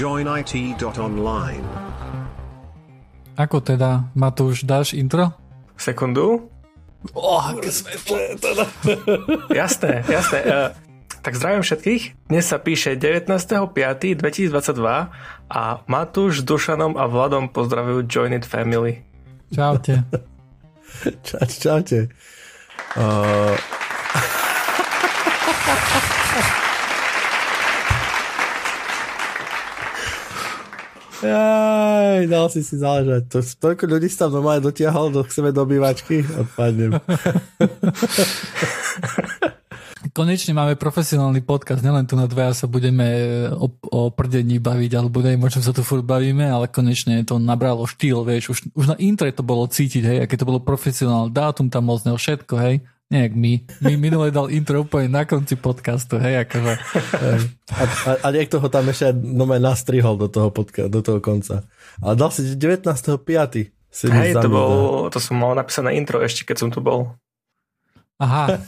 JoinIT.online. Ako teda, Matúš, dáš intro? Sekundu. Jasné, jasné. Tak zdravím všetkých. Dnes sa píše 19.5.2022 a Matúš s Dušanom a Vladom pozdravujú JoinIT Family. Čaute. Čaute. Dal si záležať. Toľko ľudí sa tam normálne dotiahol do sebe do obývačky. Odpadnem. Konečne máme profesionálny podcast. Nelen tu na dvaja sa budeme o prdení baviť, alebo neviem, o čom sa tu furt bavíme, ale konečne to nabralo štýl, vieš. Už na intre to bolo cítiť, hej, aké to bolo profesionálne. Dátum tam oznel všetko, hej. Nejak mi minule dal intro úplne na konci podcastu, hej, akože. A niekto ho tam ešte nastrihol do toho podcastu, do toho konca. Ale dal si 19.5. Hej, to som mal napísané intro ešte, keď som tu bol. Aha,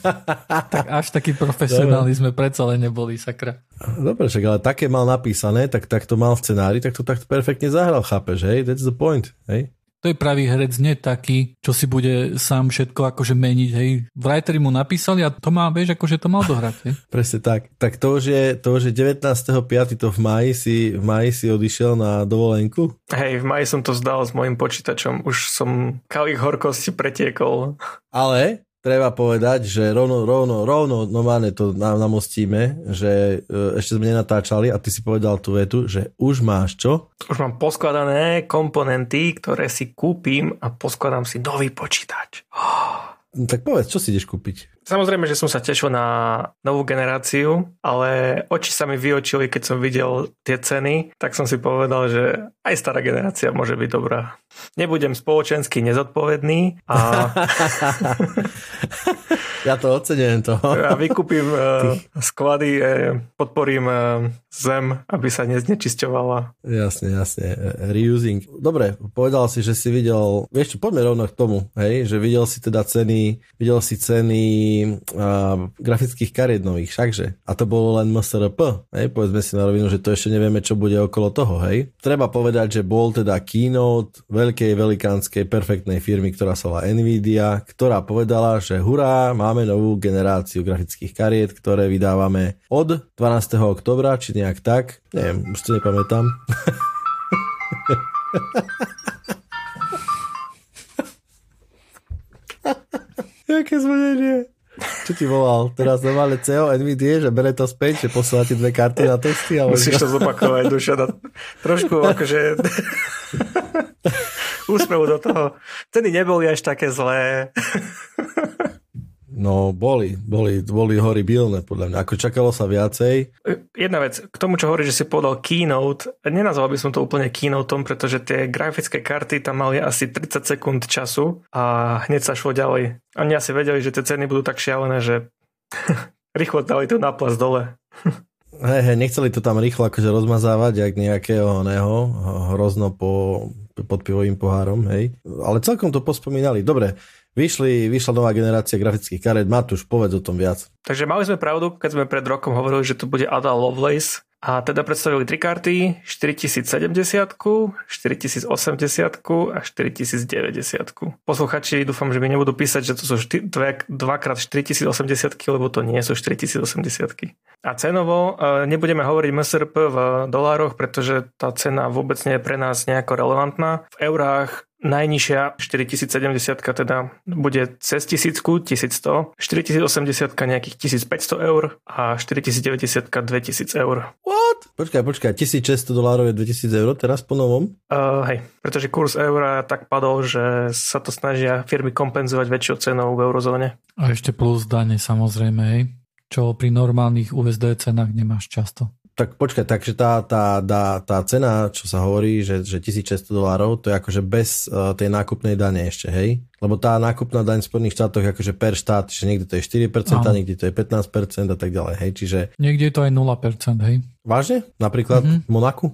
tak až taký profesionálny sme predsa len neboli, sakra. Dobre, však, ale také mal napísané, tak to mal v scenári, tak to takto perfektne zahral, chápeš, hej, that's the point, hej. To je pravý herec, nie taký, čo si bude sám všetko akože meniť, hej. Writeri mu napísali a to má, vieš, akože to mal dohrať, hej. Presne tak. Tak to, že 19.5. to v máji si odišiel na dovolenku. Hej, v máji som to zdal s mojim počítačom. Už som kalých horkosti pretiekol. Ale treba povedať, že rovno normálne to namostíme, že ešte sme nenatáčali a ty si povedal tú vetu, že už máš čo? Už mám poskladané komponenty, ktoré si kúpim a poskladám si nový počítač. No, tak povedz, čo si ideš kúpiť? Samozrejme, že som sa tešil na novú generáciu, ale oči sa mi vyočili, keď som videl tie ceny, tak som si povedal, že aj stará generácia môže byť dobrá. Nebudem spoločensky nezodpovedný a ja to ocením toho. Ja vykúpim sklady, podporím zem, aby sa neznečisťovala. Jasne. Reusing. Dobre, povedal si, že si videl, vieš čo, poďme rovno k tomu, hej, že videl si ceny grafických kariet nových, všakže. A to bolo len MSRP, hej, povedzme si na rovinu, že to ešte nevieme, čo bude okolo toho, hej. Treba povedať, že bol teda keynote veľkej, velikánskej, perfektnej firmy, ktorá sa volá Nvidia, ktorá povedala, že hurá, máme novú generáciu grafických kariet, ktoré vydávame od 12. oktobra, či nejak tak. Neviem, už to nepamätám. Jaké zmenenie. Čo ti volal? Teraz normálne CEO Nvidia, že bere to späť, že poslala ti dve karty na testy. Ale musíš to zopakovať, Duša. Trošku akože úsmevu do toho. Ceny neboli až také zlé. No, boli horibilné, podľa mňa. Ako čakalo sa viacej. Jedna vec, k tomu, čo hovorí, že si podal keynote, nenazval by som to úplne keynoteom, pretože tie grafické karty tam mali asi 30 sekúnd času a hneď sa šlo ďalej. Oni asi vedeli, že tie ceny budú tak šialené, že rýchlo dali to na plas dole. Hej, nechceli to tam rýchlo akože rozmazávať, jak nejakého oného hrozno pod pivovým pohárom, hej. Ale celkom to pospomínali. Dobre, vyšla nová generácia grafických kariet. Matúš, povedz o tom viac. Takže mali sme pravdu, keď sme pred rokom hovorili, že to bude Ada Lovelace. A teda predstavili tri karty, 4070, 4080 a 4090. Posluchači, dúfam, že mi nebudú písať, že to sú 2x 4080, lebo to nie sú 4080. A cenovo nebudeme hovoriť MSRP v dolároch, pretože tá cena vôbec nie je pre nás nejako relevantná. V eurách najnižšia 4070 teda bude cez 1000, 1100, 4080 nejakých 1500 € a 4090 2000 €. What? Počkaj, $1,600 je $2,000 teraz po novom? Hej, pretože kurz eura tak padol, že sa to snažia firmy kompenzovať väčšou cenou v eurozóne. A ešte plus dane samozrejme, hej, čo pri normálnych USD cenách nemáš často. Tak počkaj, takže tá cena, čo sa hovorí, že $1,600, to je akože bez tej nákupnej dane ešte, hej? Lebo tá nákupná daň v Spojených štátoch je akože per štát, že niekde to je 4%, a niekde to je 15% a tak ďalej, hej? Čiže niekde je to aj 0%, hej? Vážne? Napríklad v Monaku?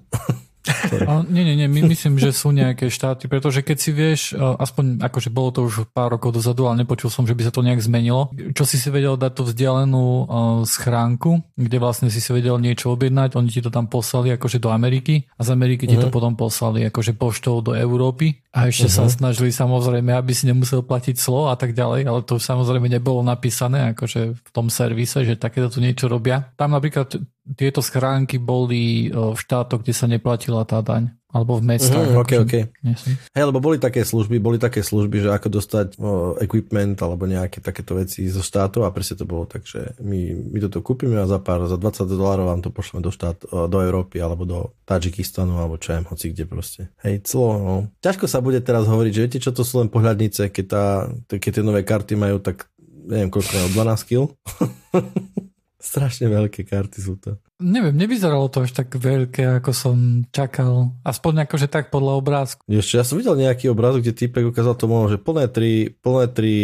Nie, myslím, že sú nejaké štáty, pretože keď si vieš, aspoň akože bolo to už pár rokov dozadu, ale nepočul som, že by sa to nejak zmenilo. Čo si si vedel dať tú vzdialenú schránku, kde vlastne si vedel niečo objednať, oni ti to tam poslali akože do Ameriky a z Ameriky ti to potom poslali akože poštou do Európy a ešte sa snažili samozrejme, aby si nemusel platiť clo a tak ďalej, ale to samozrejme nebolo napísané akože v tom servise, že takéto tu niečo robia. Tam napríklad tieto schránky boli v štátoch, kde sa neplatila tá daň. Alebo v mestách. Hej, lebo boli také služby, že ako dostať equipment alebo nejaké takéto veci zo štátu a presne to bolo tak, že my toto kúpime a za $20 vám to pošleme do štátu, do Európy alebo do Tadžikistanu alebo čo aj hoci kde proste. Hej, clo. No. Ťažko sa bude teraz hovoriť, že viete čo, to sú len pohľadnice, keď tie nové karty majú, tak neviem koľko je, 12 kg. Strašne veľké karty sú to. Neviem, nevyzeralo to až tak veľké, ako som čakal. Aspoň akože tak podľa obrázku. Ešte, ja som videl nejaký obrázok, kde týpek ukázal tomu, že plné tri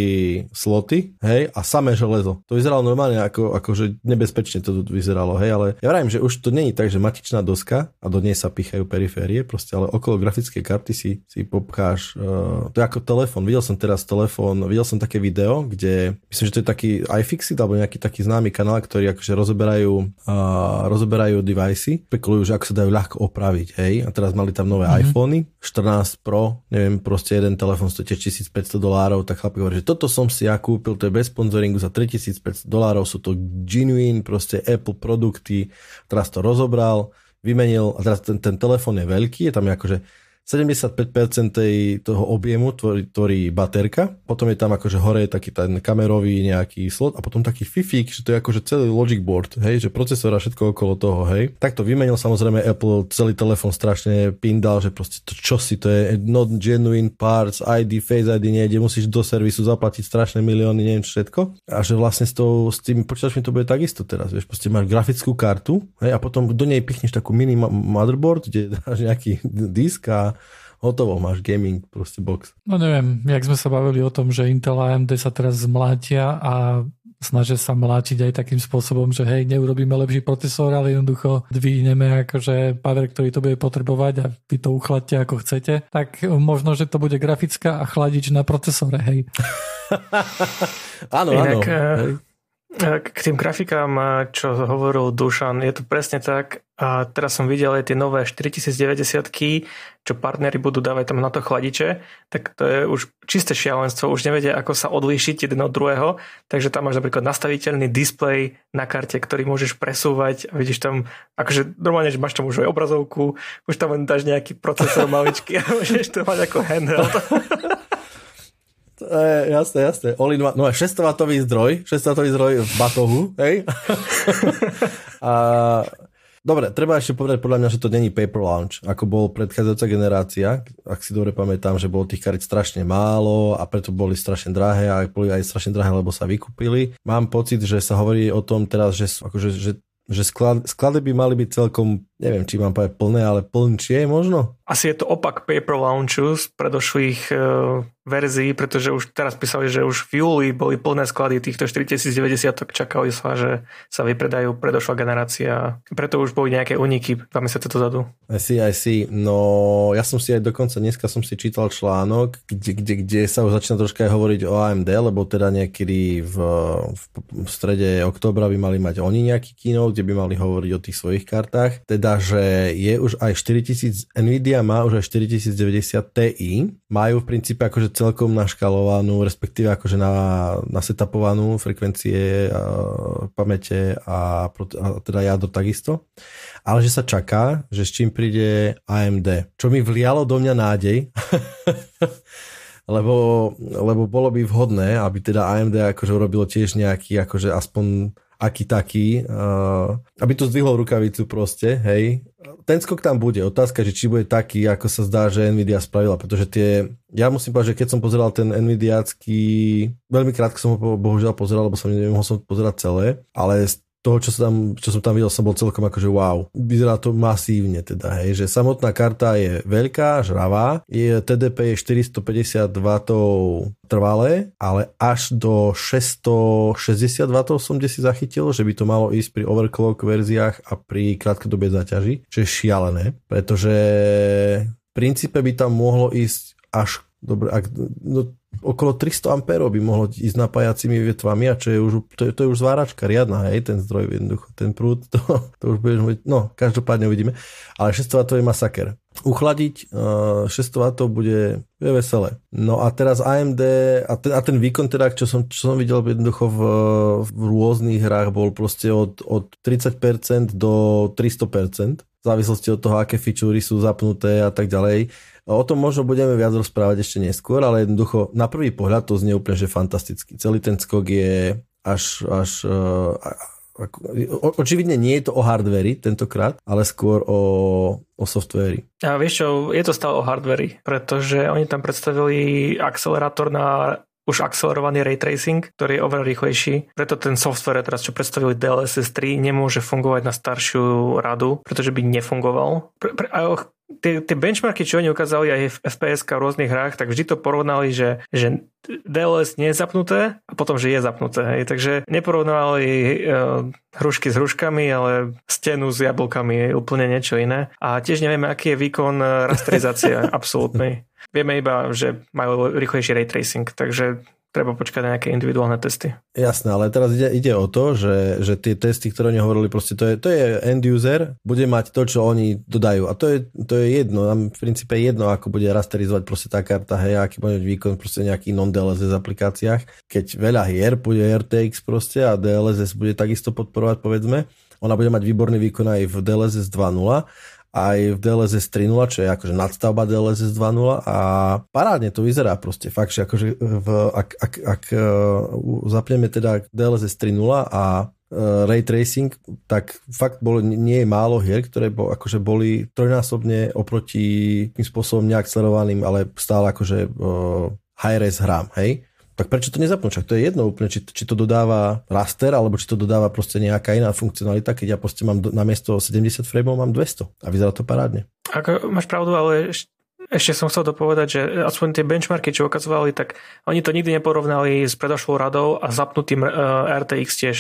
sloty, hej, a samé železo. To vyzeralo normálne, akože nebezpečne to vyzeralo, hej, ale ja vravím, že už to nie je tak, že matičná doska a do nej sa pichajú periférie, proste, ale okolo grafickej karty si popcháš, to je ako telefón. Videl som také video, kde, myslím, že to je taký iFixit, alebo nejaký taký známy kanál, ktorý akože rozoberajú device, spekulujú, že ako sa dajú ľahko opraviť, hej. A teraz mali tam nové iPhony, 14 Pro, neviem, proste jeden telefon stojí $1,500, tak chlapík hovorí, že toto som si ja kúpil, to je bez sponzoringu za $3,500, sú to genuine, proste Apple produkty, teraz to rozobral, vymenil, a teraz ten telefon je veľký, je tam akože 75% toho objemu tvorí baterka, potom je tam akože hore taký ten kamerový nejaký slot a potom taký fifík, že to je akože celý logic board, hej, že procesor a všetko okolo toho, hej. Tak to vymenil, samozrejme Apple celý telefon strašne pindal, že proste to čosi, to je not genuine parts, ID, Face ID nejde, musíš do servisu zaplatiť strašné milióny, neviem všetko. A že vlastne s tými počítačmi to bude takisto teraz, vieš, proste máš grafickú kartu, hej, a potom do nej pichneš takú mini motherboard, kde dáš nejaký disk a hotovo, máš gaming, proste box. No neviem, jak sme sa bavili o tom, že Intel a AMD sa teraz zmlátia a snažia sa mlátiť aj takým spôsobom, že hej, neurobíme lepší procesor, ale jednoducho dvihneme akože power, ktorý to bude potrebovať a vy to uchladte ako chcete, tak možno, že to bude grafická a chladič na procesore, hej. Áno. K tým grafikám, čo hovoril Dušan, je to presne tak. A teraz som videl aj tie nové 4090-ky, čo partneri budú dávať tam na to chladiče, tak to je už čisté šialenstvo, už nevedia, ako sa odlíšiť jedno od druhého, takže tam máš napríklad nastaviteľný displej na karte, ktorý môžeš presúvať a vidíš tam, akože normálne, že máš tam už aj obrazovku, už tam len dáš nejaký procesor maličky a môžeš to mať ako handheld. Jasné. No a 600-watový zdroj v batohu, hej? A dobre, treba ešte povedať podľa mňa, že to není paper launch, ako bol predchádzajúca generácia. Ak si dobre pamätám, že bolo tých kariet strašne málo a preto boli strašne drahé a boli aj strašne drahé, lebo sa vykúpili. Mám pocit, že sa hovorí o tom teraz, že sú, akože, že sklady by mali byť celkom, neviem, či mám povedať plné, ale plnčie možno. Asi je to opak paper launchu z predošlých verzií, pretože už teraz písali, že už v júli boli plné sklady týchto 4090-tok, čakali sa, že sa vypredajú predošlá generácia. Preto už boli nejaké uniky 2 mesiace dozadu. I see. No, ja som si aj dokonca dneska som si čítal článok, kde sa už začína troška aj hovoriť o AMD, lebo teda niekedy v strede októbra by mali mať oni nejaký keynote, kde by mali hovoriť o tých svojich kartách. Teda, že je už aj Nvidia má už aj 4090 Ti, majú v princípe akože celkom naškalovanú, respektíve akože nasetapovanú frekvencie pamäte a teda jadro takisto. Ale že sa čaká, že s čím príde AMD. Čo mi vlialo do mňa nádej, lebo bolo by vhodné, aby teda AMD akože urobilo tiež nejaký akože aspoň aký taký, aby to zdvihlo rukavicu proste, hej. Ten skok tam bude. Otázka, že či bude taký, ako sa zdá, že Nvidia spravila, pretože ja musím povedať, že keď som pozeral ten NVIDIácky, veľmi krátko som ho bohužiaľ pozeral, lebo som nemohol som pozerať celé, ale toho, čo som tam videl, som bol celkom akože wow. Vyzerá to masívne teda, hej, že samotná karta je veľká, žravá, je TDP je 450 W trvalé, ale až do 660 W som si zachytil, že by to malo ísť pri overclock verziách a pri krátkodobej záťaži, čo je šialené, pretože v princípe by tam mohlo ísť až okolo 300 ampérov by mohlo ísť napájacími vetvami, a čo je už, to je už zváračka riadna, hej, ten zdroj jednoducho, ten prúd, to už budeš môcť, no, každopádne uvidíme, ale 600 W to je masaker. Uchladiť 600 W bude veselé. No a teraz AMD a ten výkon teda, čo som videl jednoducho v rôznych hrách, bol proste od 30% do 300%, v závislosti od toho, aké featurey sú zapnuté a tak ďalej. O tom možno budeme viac rozprávať ešte neskôr, ale jednoducho na prvý pohľad to znie úplne, že fantasticky. Celý ten skok je očividne nie je to o hardveri tentokrát, ale skôr o softvéri. A vieš čo, je to stále o hardveri, pretože oni tam predstavili akcelerátor na už akcelerovaný ray tracing, ktorý je oveľa rýchlejší. Preto ten software teraz, čo predstavili DLSS 3, nemôže fungovať na staršiu radu, pretože by nefungoval. Tie benchmarky, čo oni ukázali aj v FPS-ka v rôznych hrách, tak vždy to porovnali, že DLS nie je zapnuté a potom, že je zapnuté. Hej. Takže neporovnali hrušky s hruškami, ale stenu s jablkami, je úplne niečo iné. A tiež nevieme, aký je výkon rasterizácie absolútnej. Vieme iba, že majú rýchlejší ray tracing, takže treba počkať na nejaké individuálne testy. Jasné, ale teraz ide o to, že tie testy, ktoré oni hovorili, proste to je end user, bude mať to, čo oni dodajú. A to je jedno, tam v princípe jedno, ako bude rasterizovať proste tá karta, hej, aký bude výkon proste nejaký non-DLSS aplikáciách. Keď veľa hier bude RTX proste a DLSS bude takisto podporovať, povedzme. Ona bude mať výborný výkon aj v DLSS 2.0, aj v DLSS 3.0, čo je akože nadstavba DLSS 2.0, a parádne to vyzerá proste. Fakt, že akože ak zapneme teda DLSS 3.0 a ray tracing, tak fakt nie je málo hier, ktoré akože boli trojnásobne oproti tým spôsobom neakcelerovaným, ale stále akože high-res hrám, hej? Tak prečo to nezapnúť? Však to je jedno úplne, či to dodáva raster, alebo či to dodáva proste nejaká iná funkcionalita, keď ja proste mám namiesto 70 frameov mám 200 a vyzerá to parádne. Ako, máš pravdu, ale ešte som chcel dopovedať, že aspoň tie benchmarky, čo ukazovali, tak oni to nikdy neporovnali s predošlou radou a zapnutým RTX tiež.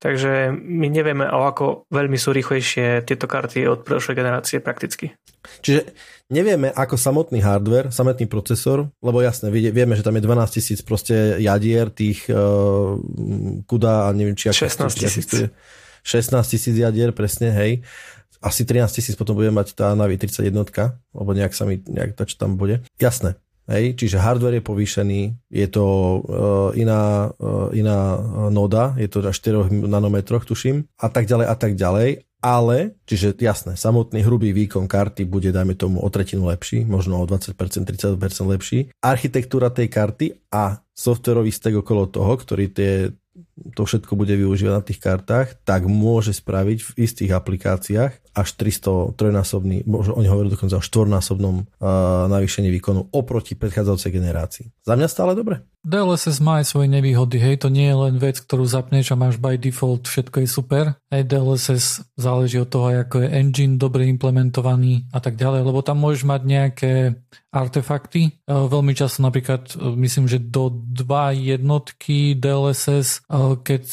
Takže my nevieme, ako veľmi sú rýchlejšie tieto karty od predošlej generácie prakticky. Čiže nevieme, ako samotný hardware, samotný procesor, lebo jasné, vieme, že tam je 12 000 proste jadier tých kuda a neviem, či... 16 000 jadier, presne, hej. Asi 13 000 potom bude mať tá Navi 31, alebo nejak to, čo tam bude. Jasné. Hej, čiže hardware je povýšený, je to iná nóda, je to na 4 nanometroch, tuším, a tak ďalej, ale, čiže jasné, samotný hrubý výkon karty bude, dajme tomu, o tretinu lepší, možno o 20%, 30% lepší. Architektúra tej karty a softwarový stack okolo toho, ktorý to všetko bude využívať na tých kartách, tak môže spraviť v istých aplikáciách až 300-násobný, možno oni hovoria dokonca o 4-násobnom navýšení výkonu oproti predchádzajúcej generácii. Za mňa stále dobre. DLSS má aj svoje nevýhody, hej, to nie je len vec, ktorú zapneš a máš by default, všetko je super. Aj DLSS záleží od toho, ako je engine dobre implementovaný a tak ďalej, lebo tam môžeš mať nejaké artefakty. Veľmi často napríklad, myslím, že do 2 jednotky DLSS, keď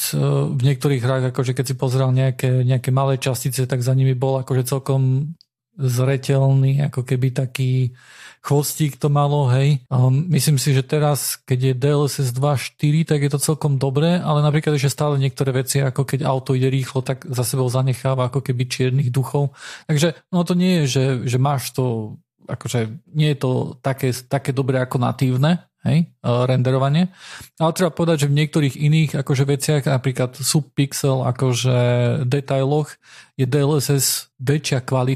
v niektorých hrách, akože keď si pozrel nejaké malé častice, tak za nimi bol akože celkom zreteľný, ako keby taký chvostík to malo, hej. Myslím si, že teraz, keď je DLSS 2.4, tak je to celkom dobré, ale napríklad ešte stále niektoré veci, ako keď auto ide rýchlo, tak za sebou zanecháva ako keby čiernych duchov. Takže no to nie je, že máš to, akože nie je to také dobré ako natívne, hej, renderovanie. Ale treba povedať, že v niektorých iných akože veciach, napríklad subpixel, akože detailoch, je DLSS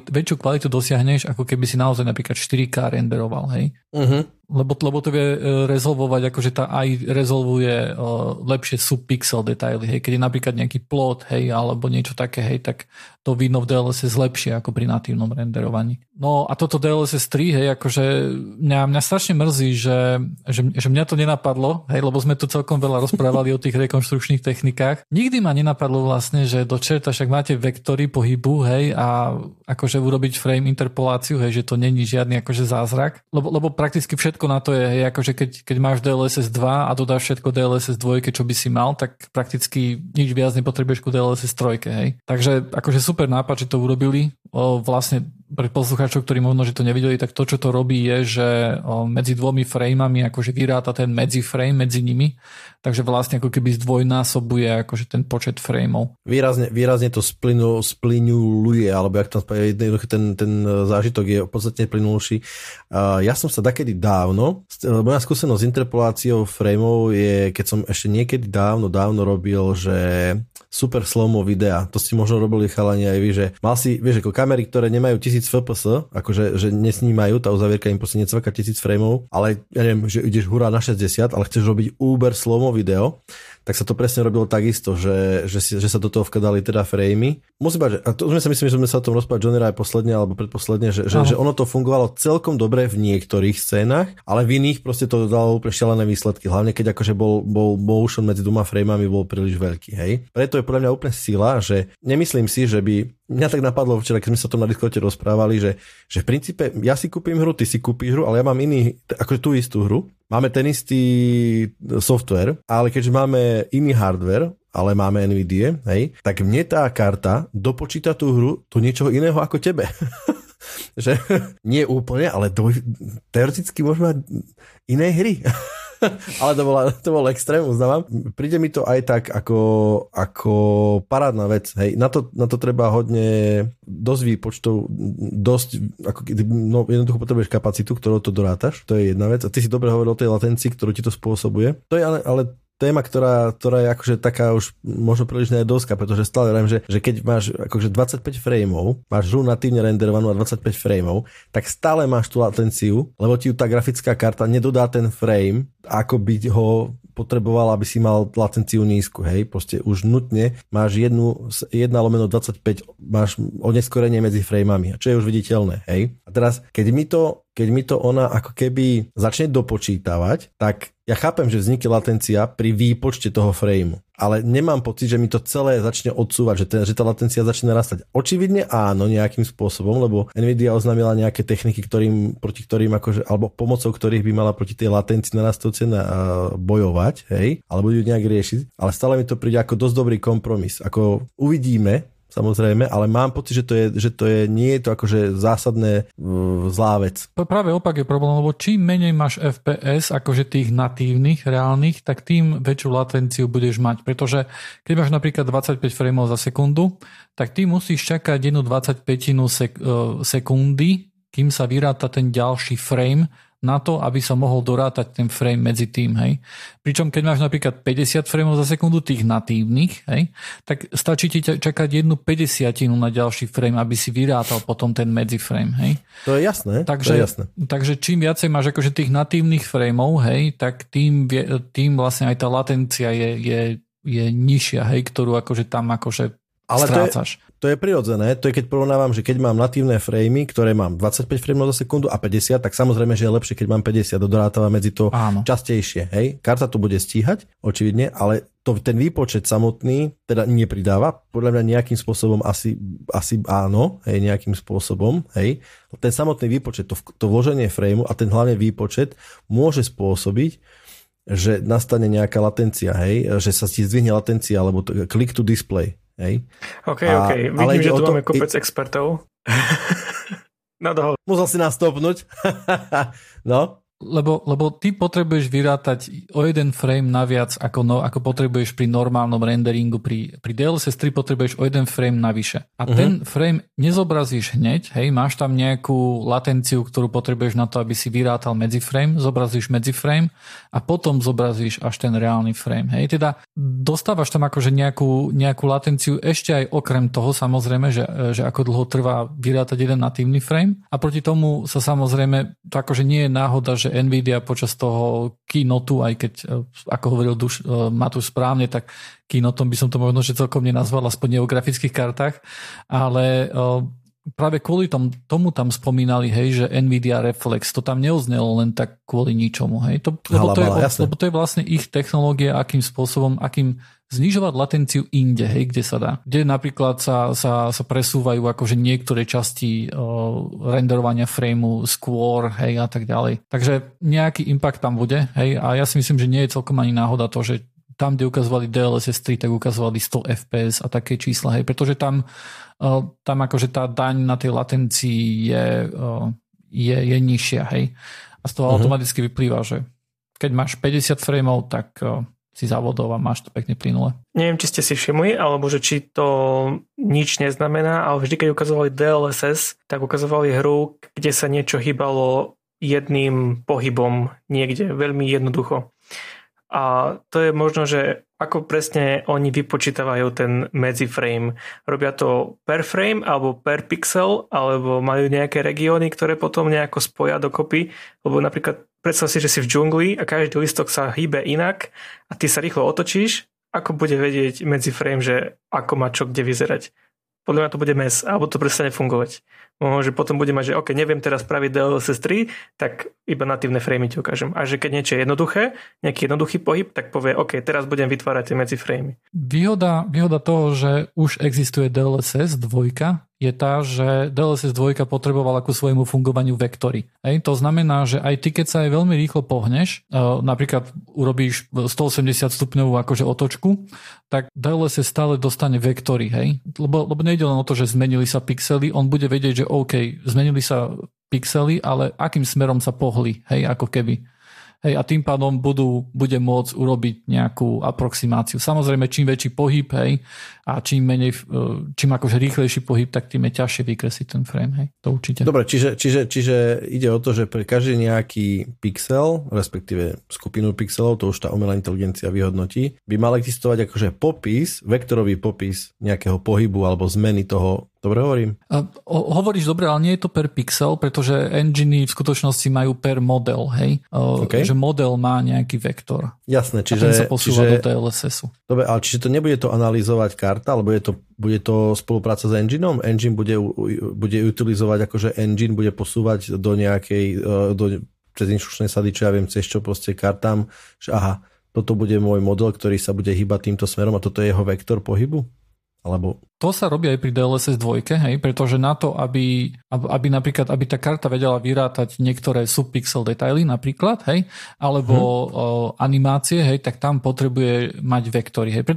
väčšiu kvalitu dosiahneš, ako keby si naozaj napríklad 4K renderoval, hej. Lebo to vie rezolvovať, akože tá AI rezolvuje lepšie subpixel detaily, hej, keď je napríklad nejaký plot, hej, alebo niečo také, hej, tak to vidno v DLSS lepšie ako pri natívnom renderovaní. No a toto DLSS 3, hej, akože mňa strašne mrzí, že mňa to nenapadlo, hej, lebo sme tu celkom veľa rozprávali o tých rekonštrukčných technikách. Nikdy ma nenapadlo vlastne, že do čerta však máte vektory pohybu, hej, a akože urobiť frame interpoláciu, hej, že to není žiadny akože zázrak, lebo prakticky všetko na to je, hej, akože keď máš DLSS 2 a dodáš všetko DLSS 2, čo by si mal, tak prakticky nič viac nepotrebuješ ku DLSS 3, hej. Takže akože super nápad, že to urobili. Vlastne pre poslucháčov, ktorí možno, že to nevideli, tak to, čo to robí, je, že medzi dvomi frameami akože vyráta ten medziframe medzi nimi, takže vlastne ako keby zdvojnásobuje akože ten počet frameov. Výrazne to splynuluje, alebo jak tam jednoduché ten zážitok je podstatne plynulší. Ja som sa takedy dávno, moja skúsenosť s interpoláciou frameov je, keď som ešte niekedy dávno robil, že super slow-mo videa, to ste možno robili chalani aj vy, že mal si, vieš, ako kamery, ktoré nemajú 1000 fps, akože že nesnímajú, tá uzavierka im proste necvaká 1000 frameov, ale ja neviem, že ideš hurá na 60, ale chceš robiť uber slow-mo video, tak sa to presne robilo takisto, že sa do toho vkladali teda framey. Musím povedať, a to sme sa myslím, že sme sa o tom rozprávali Johnera aj posledne alebo predposledne, že ono to fungovalo celkom dobre v niektorých scénách, ale v iných proste to dalo úplne šialené výsledky, hlavne keď akože bol motion medzi dvoma frameami bol príliš veľký, hej. Preto je podľa mňa úplne sila, že nemyslím si, že by mňa tak napadlo včera, keď sme sa o tom na Discorde rozprávali, že v princípe ja si kúpim hru, ty si kúpiš hru, ale ja mám iný, akože tú istú hru. Máme ten istý software, ale keďže máme iný hardware, ale máme Nvidia, hej, tak mne tá karta dopočíta tú hru do niečoho iného ako tebe. Že nie úplne, ale teoreticky môžeme mať iné hry. Ale to bol extrém, uznávam. Príde mi to aj tak ako parádna vec. Hej. Na to treba hodne dosť výpočtov, jednoducho potrebuješ kapacitu, ktorou to dorátaš. To je jedna vec. A ty si dobre hovoril o tej latencii, ktorú ti to spôsobuje. To je ale téma, ktorá je akože taká už možno príliš nedoska, pretože stále viem, že keď máš akože 25 frameov, máš hru natívne renderovanú a 25 frameov, tak stále máš tú latenciu, lebo ti tá grafická karta nedodá ten frame, ako by ho potreboval, aby si mal latenciu nízku, hej, proste už nutne máš 1/25 máš oneskorenie medzi frameami, čo je už viditeľné, hej. A teraz, keď mi to ona ako keby začne dopočítavať, tak ja chápem, že vznikne latencia pri výpočte toho frameu, ale nemám pocit, že mi to celé začne odsúvať, že tá latencia začne narastať. Očividne áno, nejakým spôsobom, lebo Nvidia oznámila nejaké techniky, proti ktorým akože, alebo pomocou ktorých by mala proti tej latencii narastúce bojovať, hej, alebo ju nejak riešiť, ale stále mi to príde ako dosť dobrý kompromis. Ako uvidíme, samozrejme, ale mám pocit, že to je nie je to akože zásadné zlá vec. Práve opak je problém, lebo čím menej máš FPS, akože tých natívnych, reálnych, tak tým väčšiu latenciu budeš mať, pretože keď máš napríklad 25 frameov za sekundu, tak ty musíš čakať 1/25 sekundy, kým sa vyráta ten ďalší frame, na to, aby sa mohol dorátať ten frame medzi tým, hej. Pričom keď máš napríklad 50 frameov za sekundu tých natívnych, hej, tak stačí ti čakať 1/50 na ďalší frame, aby si vyrátal potom ten medziframe, hej. To je jasné. Takže čím viacej máš akože tých natívnych frameov, hej, tak tým vlastne aj tá latencia je nižšia, hej, ktorú akože tam akože strácaš. To je prirodzené, to je keď porovnávam, že keď mám natívne framey, ktoré mám 25 frameov za sekundu a 50, tak samozrejme, že je lepšie, keď mám 50, dodrátava medzi to častejšie, hej. Karta to bude stíhať, očividne, ale ten výpočet samotný teda nepridáva, podľa mňa nejakým spôsobom asi áno, hej, nejakým spôsobom, hej. Ten samotný výpočet, to vloženie frameu a ten hlavne výpočet môže spôsobiť, že nastane nejaká latencia, hej, že sa ti zdvihne latencia, alebo click to display. Hej. OK. Vidím, že tu máme kopec expertov. Na dohol. Musel si nás stopnúť. No. Lebo ty potrebuješ vyrátať o jeden frame naviac, ako potrebuješ pri normálnom renderingu. Pri DLSS 3 potrebuješ o jeden frame navyše. A ten frame nezobrazíš hneď, hej, máš tam nejakú latenciu, ktorú potrebuješ na to, aby si vyrátal medziframe, zobrazíš medziframe a potom zobrazíš až ten reálny frame. Hej. Teda dostávaš tam akože nejakú latenciu ešte aj okrem toho samozrejme, že ako dlho trvá vyrátať jeden natívny frame a proti tomu sa samozrejme, to akože nie je náhoda, že Nvidia počas toho keynote, aj keď, ako hovoril Matúš správne, tak keynoteom by som to možno že celkom nenazval, aspoň nie o grafických kartách, ale práve kvôli tomu tam spomínali, hej, že Nvidia Reflex, to tam neuznelo len tak kvôli ničomu, hej. Lebo to je vlastne ich technológia, akým spôsobom, akým znižovať latenciu inde, hej, kde sa dá. Kde napríklad sa presúvajú akože niektoré časti renderovania frameu skôr, hej, a tak ďalej. Takže nejaký impact tam bude, hej, a ja si myslím, že nie je celkom ani náhoda to, že tam, kde ukazovali DLSS 3, tak ukazovali 100 FPS a také čísla, hej, pretože tam akože tá daň na tej latencii je nižšia, hej. A z toho automaticky vyplýva, že keď máš 50 frameov, tak si závodov a máš to pekne plynule. Neviem, či ste si všimli, alebo že či to nič neznamená, ale vždy, keď ukazovali DLSS, tak ukazovali hru, kde sa niečo hýbalo jedným pohybom niekde, veľmi jednoducho. A to je možno, že ako presne oni vypočítavajú ten medziframe. Robia to per frame alebo per pixel, alebo majú nejaké regióny, ktoré potom nejako spoja dokopy. Lebo napríklad predstav si, že si v džungli a každý listok sa hýbe inak a ty sa rýchlo otočíš, ako bude vedieť medziframe, že ako má čo kde vyzerať. Podľa mňa to bude mes, alebo to prestane fungovať. Môže potom bude mať, že OK, neviem teraz spraviť DLSS 3, tak iba natívne framey ti ukážem. A že keď niečo je jednoduché, nejaký jednoduchý pohyb, tak povie, OK, teraz budem vytvárať tie medziframey. Výhoda toho, že už existuje DLSS 2, je tá, že DLSS 2 potrebovala ku svojemu fungovaniu vektory. To znamená, že aj ty, keď sa aj veľmi rýchlo pohneš, napríklad urobíš 180 stupňovú akože otočku, tak DLSS stále dostane vektory. Hej? Lebo nejde len o to, že zmenili sa pixely, on bude vedieť, že OK, zmenili sa pixely, ale akým smerom sa pohli, hej, ako keby. Hej, a tým pádom bude môcť urobiť nejakú aproximáciu. Samozrejme, čím väčší pohyb, hej, a čím akože rýchlejší pohyb, tak tým je ťažšie vykresliť ten frame, hej, to určite. Dobre, čiže ide o to, že pre každý nejaký pixel, respektíve skupinu pixelov, to už tá umelá inteligencia vyhodnotí, by mal existovať akože popis, vektorový popis nejakého pohybu alebo zmeny toho. Dobre hovorím. Hovoríš dobre, ale nie je to per pixel, pretože enginy v skutočnosti majú per model, hej? Okay. Že model má nejaký vektor. Jasné, čiže... A ten sa posúva do DLSS-u. Dobre, ale čiže to nebude to analyzovať karta, alebo bude to spolupráca s engineom? Engine bude utilizovať, akože engine bude posúvať do nejakej... Cez inštrukčné sady, čo ja viem, cez čo proste kartám, že aha, toto bude môj model, ktorý sa bude hýbať týmto smerom a toto je jeho vektor pohybu? Alebo... To sa robí aj pri DLSS 2, hej, pretože na to, aby napríklad, aby tá karta vedela vyrátať niektoré subpixel detaily napríklad, hej, alebo animácie, hej, tak tam potrebuje mať vektory, hej,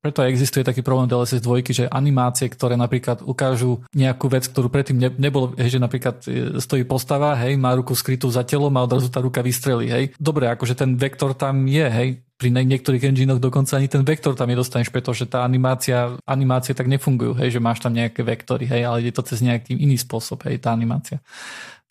preto existuje taký problém DLSS 2, že animácie, ktoré napríklad ukážu nejakú vec, ktorú predtým nebolo, hej, že napríklad stojí postava, hej, má ruku skrytú za telom a odrazu tá ruka vystrelí, hej. Dobre, akože ten vektor tam je, hej. Pri niektorých engine-och dokonca ani ten vektor tam nedostaneš, pretože tá animácie tak nefungujú, hej, že máš tam nejaké vektory, hej, ale ide to cez nejaký iný spôsob, hej, tá animácia.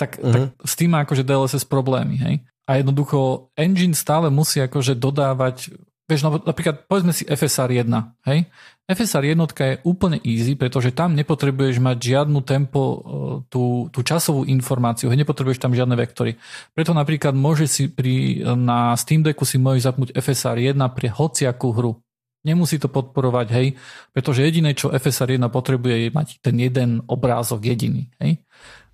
Tak s tým má akože DLSS problémy, hej. A jednoducho engine stále musí akože dodávať, vieš, napríklad povedzme si FSR 1, hej. FSR 1 je úplne easy, pretože tam nepotrebuješ mať žiadnu tempo, tú časovú informáciu, nepotrebuješ tam žiadne vektory. Preto napríklad môžeš si na Steam Decku si môžeš zapnúť FSR 1 pre hociakú hru. Nemusí to podporovať, hej, pretože jediné, čo FSR 1 potrebuje, je mať ten jeden obrázok jediný. Hej.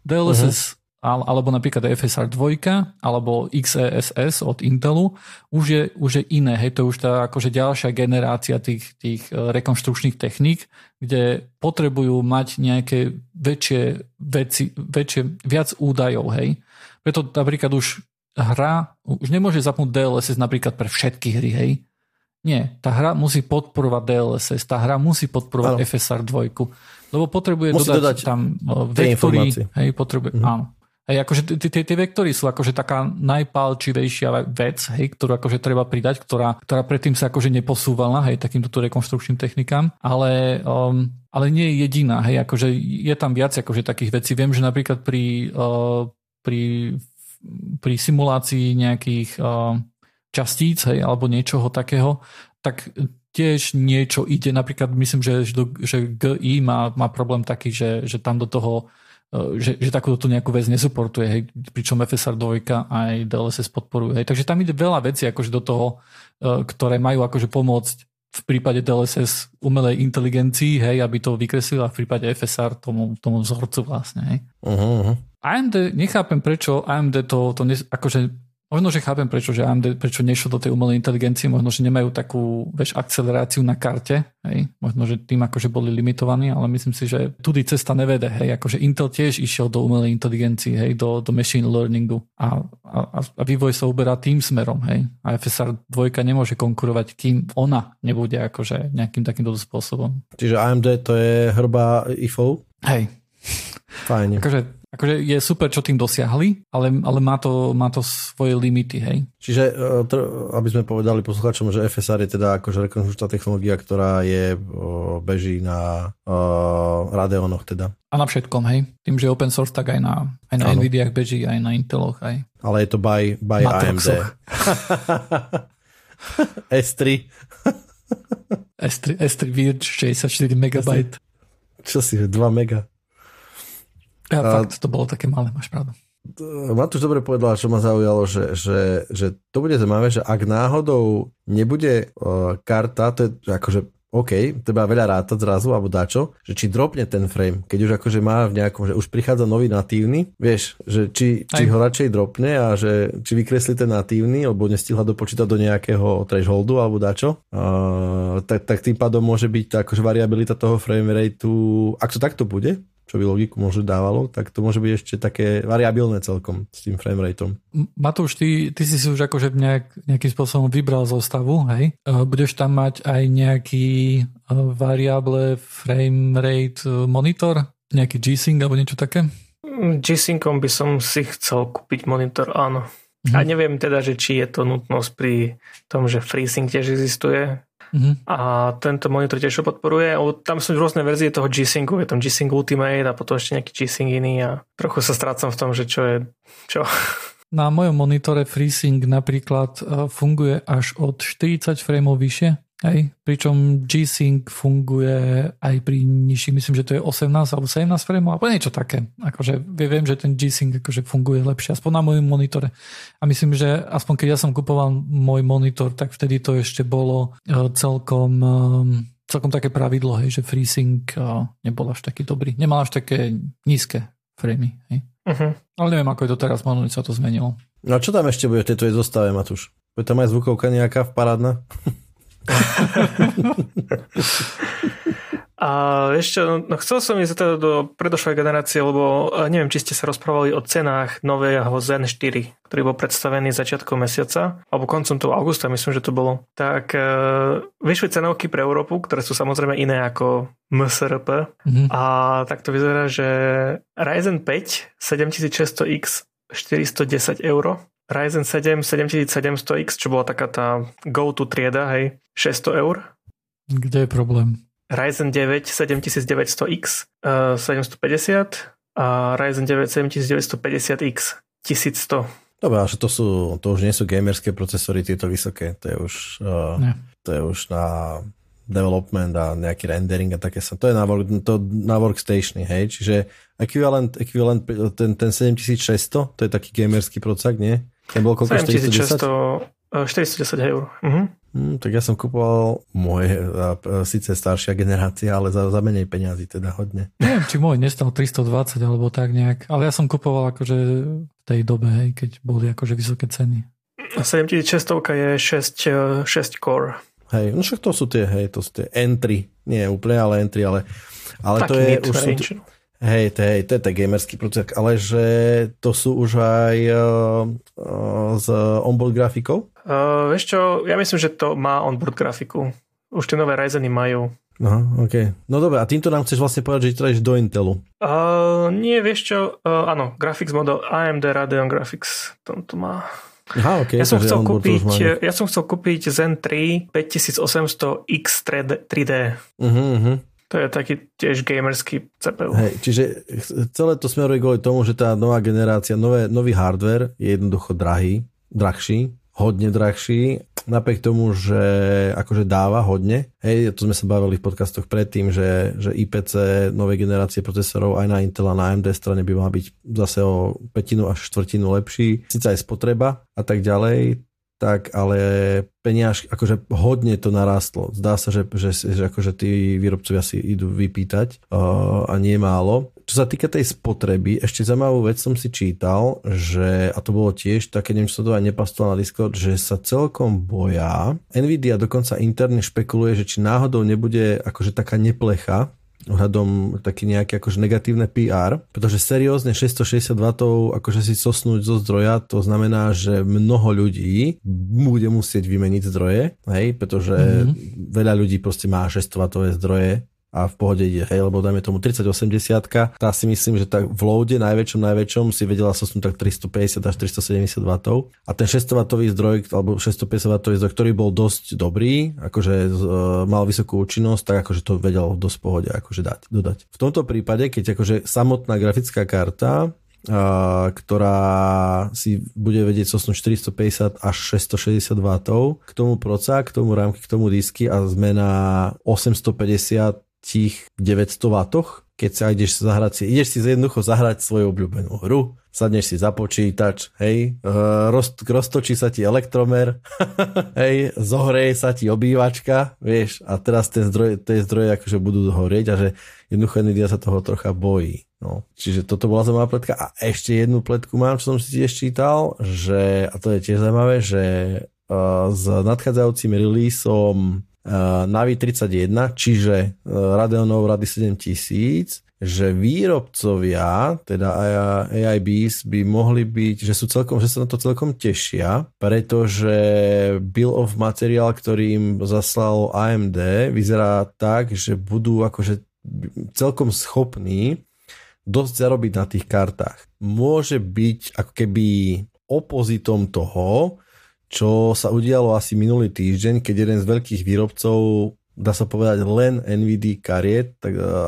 DLSS alebo napríklad FSR 2, alebo XESS od Intelu, už je iné. Hej, to je už tá akože ďalšia generácia tých rekonštrukčných techník, kde potrebujú mať nejaké väčšie veci, viac údajov. Hej. Preto napríklad už hra, už nemôže zapnúť DLSS napríklad pre všetky hry, hej. Nie, tá hra musí podporovať DLSS, tá hra musí podporovať FSR 2, lebo potrebuje dodať tam vektory, hej, potrebuje, áno. Hej, akože tie vektory sú akože taká najpálčivejšia vec, hej, ktorú akože treba pridať, ktorá predtým sa akože neposúvala, hej, takýmto rekonštrukčným technikám, ale nie je jediná, hej, akože je tam viac akože takých vecí. Viem, že napríklad pri simulácii nejakých častíc, hej, alebo niečoho takého, tak tiež niečo ide, napríklad myslím, že GI má problém taký, že tam do toho, že takúto tú nejakú vec nesuportuje, hej, pričom FSR 2 aj DLSS podporuje. Hej. Takže tam ide veľa vecí akože do toho, ktoré majú akože pomôcť v prípade DLSS umelej inteligencii, hej, aby to vykreslila, v prípade FSR tomu vzorcu vlastne. Hej. Uh-huh. AMD, nechápem prečo AMD to akože možno, že chápem, prečo, že AMD prečo nešlo do tej umelej inteligencie, možno, že nemajú takú akceleráciu na karte, hej? Možno, že tým akože boli limitovaní, ale myslím si, že tudy cesta nevede, hej? Akože Intel tiež išiel do umelej inteligencie, hej? Do machine learningu a vývoj sa uberá tým smerom, hej? A FSR 2 nemôže konkurovať, kým ona nebude akože nejakým takýmto spôsobom. Čiže AMD to je hrba IFO? Hej. Fajne. Akože je super, čo tým dosiahli, ale má to svoje limity, hej. Čiže, aby sme povedali poslucháčom, že FSR je teda akože rekonštručná technológia, ktorá je beží na Radeonoch teda. A na všetkom, hej. Tým, že je open source, tak aj na Nvidiach beží, aj na Inteloch, aj. Ale je to by AMD. S3. S3 Virge 64 megabyte. Čo si, 2 mega. Ja fakt, to bolo také malé, máš pravdu. Matúš dobre povedala, čo ma zaujalo, že to bude zaujímavé, že ak náhodou nebude karta, to je akože OK, treba veľa rátať zrazu, alebo dačo, že či dropne ten frame, keď už akože má v nejakom, že už prichádza nový natívny, vieš, že či ho radšej dropne a že či vykreslí ten natívny, alebo nestihla dopočítať do nejakého thresholdu, alebo dačo, tak tým pádom môže byť tá akože variabilita toho frame rateu, ak to takto bude, čo by logiku možno dávalo, tak to môže byť ešte také variabilné celkom s tým frameratom. Matúš, ty si už akože nejakým spôsobom vybral zostavu, hej? Budeš tam mať aj nejaký variable framerate monitor? Nejaký G-Sync alebo niečo také? G-Syncom by som si chcel kúpiť monitor, áno. A neviem teda, že či je to nutnosť pri tom, že FreeSync tiež existuje. A tento monitor tiež podporuje. Tam sú rôzne verzie toho G-Syncu. Je tam G-Sync Ultimate a potom ešte nejaký G-Sync iný a trochu sa strácam v tom, že čo je čo. Na mojom monitore FreeSync napríklad funguje až od 40 frameov vyššie. Hej. Pričom G-Sync funguje aj pri nižších, myslím, že to je 18 alebo 17 frameov, alebo niečo také. Akože viem, že ten G-Sync akože funguje lepšie, aspoň na mojom monitore. A myslím, že aspoň keď ja som kupoval môj monitor, tak vtedy to ešte bolo celkom také pravidlo, hej, že FreeSync nebol až taký dobrý. Nemal až také nízke framey. Uh-huh. Ale neviem, ako je to teraz, možno sa to zmenilo. No a čo tam ešte bude v tejto zostave, Matúš? Bude tam aj zvukovka nejaká parádna? A ešte chcel som ísť teda do predošlej generácie, lebo neviem, či ste sa rozprávali o cenách nového Zen 4, ktorý bol predstavený začiatkom mesiaca alebo koncom toho augusta, myslím, že to bolo. Tak vyšli cenovky pre Európu, ktoré sú samozrejme iné ako MSRP. A tak to vyzerá, že Ryzen 5 7600X 410 €, Ryzen 7 7700X, čo bola taká tá go-to trieda, hej, 600 €. Kde je problém? Ryzen 9 7900X 750 a Ryzen 9 7950X 1100. Dobre, ale to už nie sú gamerské procesory, tieto vysoké, to je už na development a nejaký rendering a také sa. To je na workstation, hej? Čiže ekvivalent ten 7600, to je taký gamerský procak, nie? Ten bol koľko? 410 €. Uh-huh. Tak ja som kupoval môj, síce staršia generácia, ale za menej peňazí, teda hodne. Neviem, či môj nestal 320 alebo tak nejak, ale ja som kupoval akože v tej dobe, hej, keď boli akože vysoké ceny. 7600 je 6 core. Hej, no však to sú tie entry, nie úplne, ale entry, ale to je už sú, hej, to je ten gamerský proces, ale že to sú už aj z onboard grafikou? Vieš čo, ja myslím, že to má onboard grafiku. Už tie nové Ryzeny majú. Aha, OK. No dobre, a týmto nám chceš vlastne povedať, že ideš do Intelu. Nie, vieš čo, áno, graphics model AMD Radeon Graphics, tomto má... Aha, okay, ja som chcel kúpiť Zen 3 5800X 3D. Uh-huh. To je taký tiež gamerský CPU. Hej, čiže celé to smeruje kvôli tomu, že tá nová generácia, nový hardware je jednoducho drahší hodne drahší, napriek tomu, že akože dáva hodne. Hej, to sme sa bavili v podcastoch predtým, že IPC novej generácie procesorov aj na Intel a na AMD strane by mal byť zase o 1/5 až 1/4 lepší. Sice aj spotreba a tak ďalej, tak ale peniaž, akože hodne to narástlo. Zdá sa, že akože tí výrobcovia si idú vypýtať a nie málo. Čo sa týka tej spotreby, ešte zaujímavú vec som si čítal, že, a to bolo tiež také, neviem, čo sa to aj nepastlo na Discord, že sa celkom boja. Nvidia dokonca interne špekuluje, že či náhodou nebude akože taká neplecha, ohľadom taký nejaké akože negatívne PR, pretože seriózne 660 W akože si sosnúť zo zdroja, to znamená, že mnoho ľudí bude musieť vymeniť zdroje, hej, pretože veľa ľudí proste má 600 W zdroje a v pohode ide, hej, lebo dajme tomu 3080, tá si myslím, že tak v loade najväčšom si vedela sosnúť tak 350 až 370 W a ten 600 W zdroj, alebo 650 W zdroj, ktorý bol dosť dobrý, akože mal vysokú účinnosť, tak akože to vedelo dosť v pohode akože dodať. V tomto prípade, keď akože samotná grafická karta, ktorá si bude vedieť sosnúť 450 až 660 W, k tomu proca, k tomu rámky, k tomu disky a zmena 850 tých 900 W, keď sa ideš zahrať si, ideš si jednoducho zahrať svoju obľúbenú hru, sadneš si za počítač, hej, roztočí sa ti elektromer, hej, zohreje sa ti obývačka, vieš, a teraz tie zdroje akože budú horieť a že jednoducho Nvidia sa toho trocha bojí. No, čiže toto bola zaujímavá pletka a ešte jednu pletku mám, čo som si tiež čítal, že, a to je tiež zaujímavé, že s nadchádzajúcim releaseom Navi 31, čiže Radeonov Rady 7000, že výrobcovia, teda AIBs by mohli byť, že sa na to celkom tešia, pretože bill of material, ktorý im zaslal AMD, vyzerá tak, že budú akože celkom schopní dosť zarobiť na tých kartách. Môže byť ako keby opozitom toho, čo sa udialo asi minulý týždeň, keď jeden z veľkých výrobcov, dá sa povedať len NVD kariet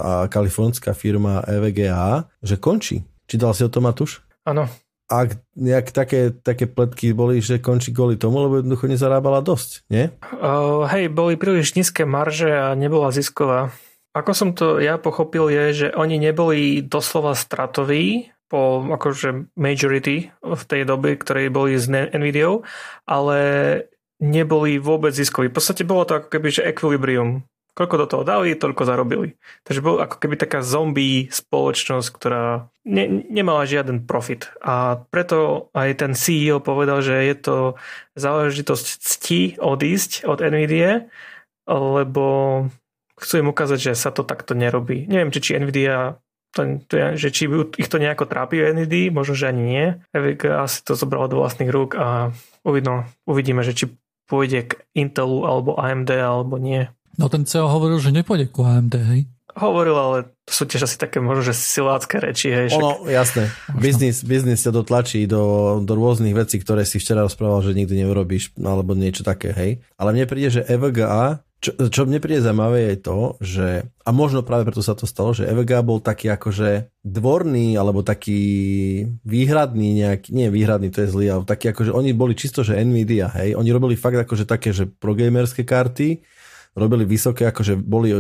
a kalifornská firma EVGA, že končí. Čítal si o tom, Matúš? Áno. A nejak také pletky boli, že končí kvôli tomu, lebo jednoducho nezarábala dosť, nie? Hej, boli príliš nízke marže a nebola zisková. Ako som to ja pochopil je, že oni neboli doslova stratoví, po akože majority v tej dobe, ktorej boli s NVIDIou, ale neboli vôbec ziskoví. V podstate bolo to ako keby, že equilibrium. Koľko do toho dali, toľko zarobili. Takže bol ako keby taká zombie spoločnosť, ktorá nemala žiaden profit. A preto aj ten CEO povedal, že je to záležitosť cti odísť od NVIDIA, lebo chcú im ukázať, že sa to takto nerobí. Neviem, či NVIDIA že či by ich to nejako trápil NVD, možno, že ani nie. EVGA asi to zobralo do vlastných rúk a uvidíme, že či pôjde k Intelu alebo AMD alebo nie. No ten CEO hovoril, že nepôjde ku AMD, hej? Hovoril, ale to sú tiež asi také možno, že silácké reči, hej? Však... No, jasné. Biznis sa dotlačí do rôznych vecí, ktoré si včera rozprával, že nikdy neurobíš alebo niečo také, hej? Ale mne príde, že EVGA... Čo mne príde zaujímavé je to, že a možno práve preto sa to stalo, že EVGA bol taký akože dvorný alebo taký výhradný nejaký, nie výhradný, to je zlý, ale taký akože oni boli čisto, že Nvidia, hej, oni robili fakt akože také, že progamerské karty, robili vysoké, akože boli,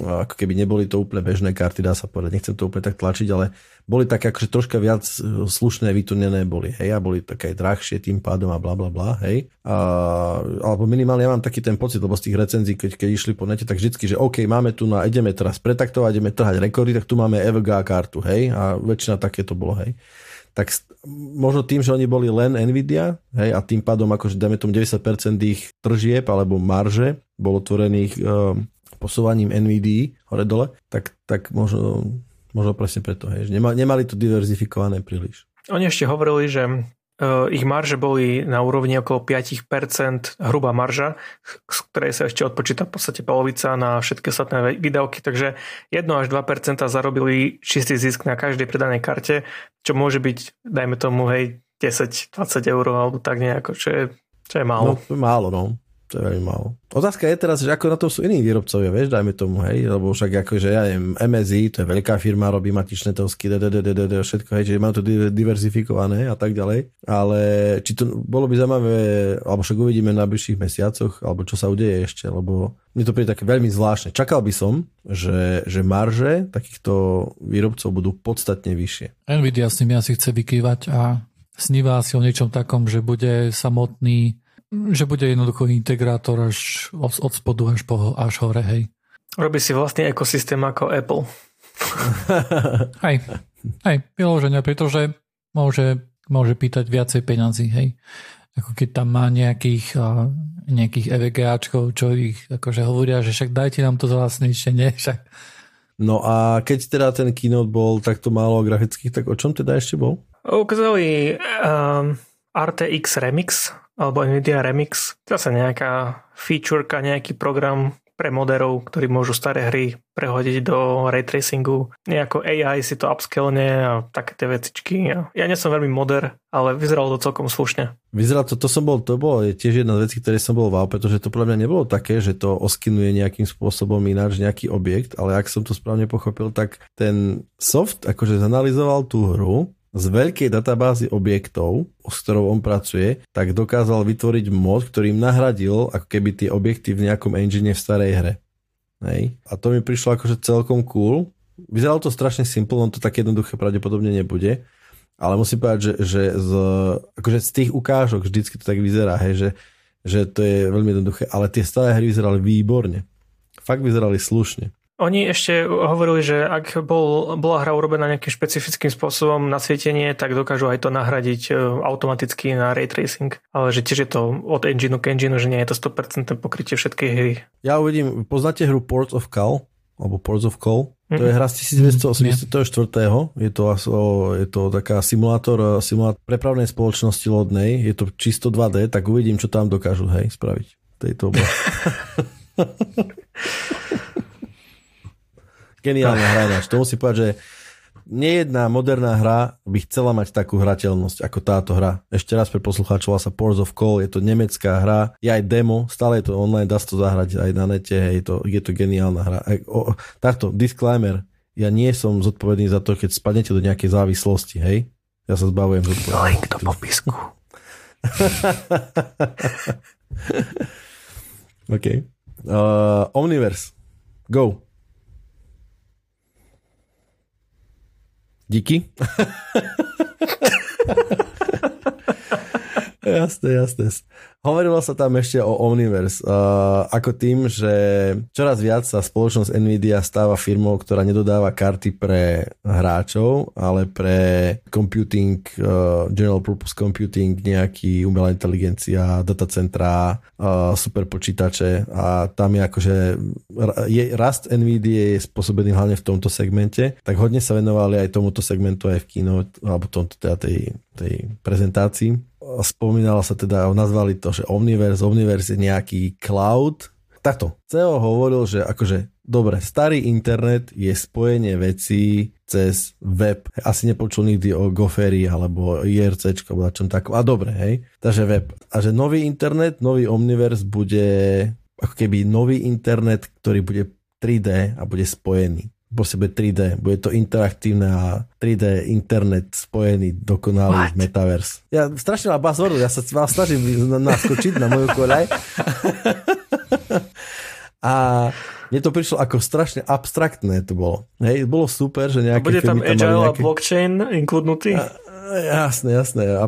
ako keby neboli to úplne bežné karty, dá sa povedať, nechcem to úplne tak tlačiť, ale boli také akože troška viac slušné, vytunené boli, hej, a boli také drahšie tým pádom a blablabla, hej. Alebo minimálne ja mám taký ten pocit, lebo z tých recenzií, keď išli po nete, tak vždycky, že OK, máme tu ideme teraz pretaktovať, ideme trhať rekordy, tak tu máme EVGA kartu, hej, a väčšina také to bolo, hej. Tak možno tým, že oni boli len Nvidia, hej, a tým pádom akože dáme tomu 90% ich tržieb alebo marže bolo tvorených posúvaním NVD hore dole, tak možno presne preto, hej, že nemali to diverzifikované príliš. Oni ešte hovorili, že ich marže boli na úrovni okolo 5%, hrubá marža, z ktorej sa ešte odpočíta v podstate polovica na všetky ostatné výdavky, takže 1 až 2% zarobili čistý zisk na každej predanej karte, čo môže byť, dajme tomu, hej, 10-20 € alebo tak nejako, čo je málo. No, málo, no. To je veľmi málo. Otázka je teraz, že ako na tom sú iní výrobcovia, vieš, dajme tomu, hej, lebo však akože, ja neviem, MSI, to je veľká firma, robí matičné tosky, všetko, hej, čiže majú to diverzifikované a tak ďalej, ale či to bolo by zaujímavé, alebo však uvidíme na bližších mesiacoch, alebo čo sa udeje ešte, lebo mne to príde také veľmi zvláštne. Čakal by som, že marže takýchto výrobcov budú podstatne vyššie. Nvidia s nimi asi chce vykývať a sníva si o niečom takom, že bude samotný, že bude jednoducho integrátor až od spodu až hore, hej. Robí si vlastný ekosystém ako Apple. Hej, vyloženia, pretože môže pýtať viacej peňazí, hej. Ako keď tam má nejakých EVGAčkov, čo ich akože hovoria, že však dajte nám to zlacnejšie, nie? Však. No a keď teda ten keynote bol takto málo grafických, tak o čom teda ešte bol? Ukázali RTX Remix, alebo Nvidia Remix. Zase nejaká featureka, nejaký program pre moderov, ktorí môžu staré hry prehodiť do raytracingu. Nejako AI si to upscalne a také tie vecičky. Ja nie som veľmi moder, ale vyzeralo to celkom slušne. To bolo tiež jedna z vecí, ktoré som bol wow, pretože to pre mňa nebolo také, že to oskinuje nejakým spôsobom ináč nejaký objekt, ale ak som to správne pochopil, tak ten soft akože zanalizoval tú hru z veľkej databázy objektov, s ktorou on pracuje, tak dokázal vytvoriť mod, ktorým nahradil ako keby tie objekty v nejakom engine v starej hre. Hej. A to mi prišlo akože celkom cool. Vyzeralo to strašne simple, on to tak jednoduché pravdepodobne nebude. Ale musím povedať, že z tých ukážok vždycky to tak vyzerá, hej, že to je veľmi jednoduché. Ale tie staré hry vyzerali výborne. Fakt vyzerali slušne. Oni ešte hovorili, že ak bola hra urobená nejakým špecifickým spôsobom na svietenie, tak dokážu aj to nahradiť automaticky na ray tracing. Ale že tiež je to od engine k engine, že nie je to 100% pokrytie všetkej hry. Ja uvidím, poznáte hru Ports of Call? Alebo Ports of Call? To je hra z 1984. Je to taká simulátor prepravnej spoločnosti lodnej. Je to čisto 2D, tak uvidím, čo tam dokážu, hej, spraviť. Tejto oblasti. Geniálna hra ináč. To musím povedať, že nejedná moderná hra by chcela mať takú hrateľnosť ako táto hra. Ešte raz pre poslucháčov sa Ports of Call, je to nemecká hra, je aj demo, stále je to online, dá sa to zahrať aj na nete, je to geniálna hra. Takto, disclaimer, ja nie som zodpovedný za to, keď spadnete do nejakej závislosti, hej? Ja sa zbavujem zodpovednosti. Link do popisku. OK. Omniverse. Go. Díky. Jasné. Hovorilo sa tam ešte o Omniverse. Ako tým, že čoraz viac sa spoločnosť Nvidia stáva firmou, ktorá nedodáva karty pre hráčov, ale pre computing, general purpose computing, nejaký umelá inteligencia, datacentra, superpočítače, a tam je akože rast Nvidia je spôsobený hlavne v tomto segmente, tak hodne sa venovali aj tomuto segmentu aj v keynote, alebo teda tej prezentácii. Spomínalo sa teda, nazvali to, že Omniverse je nejaký cloud. Takto, CEO hovoril, že akože, dobre, starý internet je spojenie vecí cez web. Asi nepočul nikdy o Goferii alebo IRCčko, alebo čom takom. A dobre, hej, takže web. A že nový internet, nový Omniverse bude ako keby nový internet, ktorý bude 3D a bude spojený. Po sebe 3D. Bude to interaktívne a 3D internet spojený dokonalý metaverse. Ja strašne na buzzwordu, ja sa vám snažím naskočiť na moju koľaj. A mne to prišlo ako strašne abstraktné to bolo. Hej, bolo super, že nejaké... Bude tam agile a blockchain inkludnutý? Jasné. A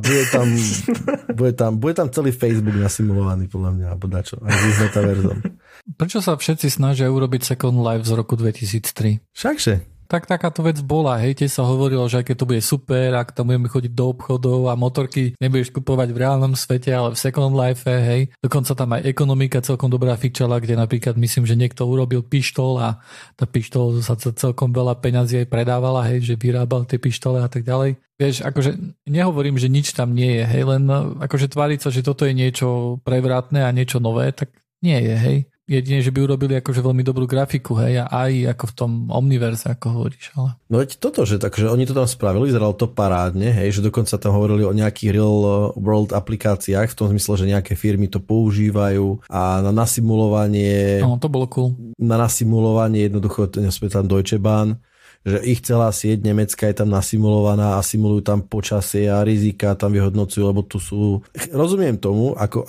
bude tam celý Facebook nasimulovaný, podľa mňa, alebo dačo. Aj s metaverzom. Prečo sa všetci snažia urobiť Second Life z roku 2003? Všakže. Tak takáto vec bola, hej, tiež sa hovorilo, že aké to bude super, ak tam budeme chodiť do obchodov a motorky nebudeš kupovať v reálnom svete, ale v Second Life, hej. Dokonca tam aj ekonomika celkom dobrá fičala, kde napríklad myslím, že niekto urobil pištol a tá pištol sa celkom veľa peňazí aj predávala, hej, že vyrábal tie pištole a tak ďalej. Vieš, akože nehovorím, že nič tam nie je, hej, len akože tváriť sa, že toto je niečo prevratné a niečo nové, tak nie je, hej. Jedine, že by urobili akože veľmi dobrú grafiku, hej, a aj ako v tom Omniverse, ako hovoríš, ale... No veď toto, že takže oni to tam spravili, zralo to parádne, hej, že dokonca tam hovorili o nejakých real world aplikáciách, v tom zmysle, že nejaké firmy to používajú a na nasimulovanie... No, to bolo cool. Na nasimulovanie, jednoducho, sme tam Deutsche Bahn, že ich celá sieť nemecká je tam nasimulovaná a simulujú tam počasie a rizika tam vyhodnocujú, lebo tu sú... Rozumiem tomu, ako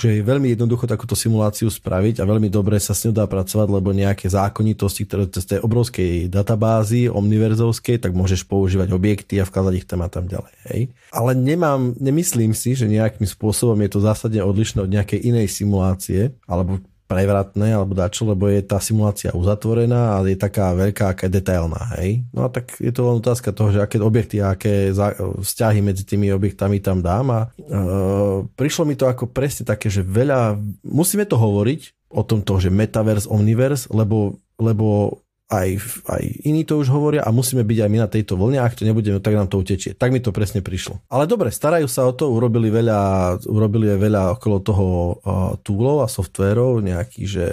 je veľmi jednoducho takúto simuláciu spraviť a veľmi dobre sa s ňou dá pracovať, lebo nejaké zákonitosti, ktoré z tej obrovskej databázy omniverzovskej, tak môžeš používať objekty a vkladať ich tam a tam ďalej. Hej. Ale nemyslím si, že nejakým spôsobom je to zásadne odlišné od nejakej inej simulácie, alebo prevratné, alebo dačo, lebo je tá simulácia uzatvorená a je taká veľká, aká je detailná, hej? No a tak je to len otázka toho, že aké objekty a aké vzťahy medzi tými objektami tam dám a prišlo mi to ako presne také, že veľa... Musíme to hovoriť o tomto, že metaverse, omniverse, lebo aj iní to už hovoria a musíme byť aj my na tejto vlne, ak to nebudeme, tak nám to utečie. Tak mi to presne prišlo. Ale dobre, starajú sa o to, urobili veľa okolo toho toolov a softverov, nejaký, že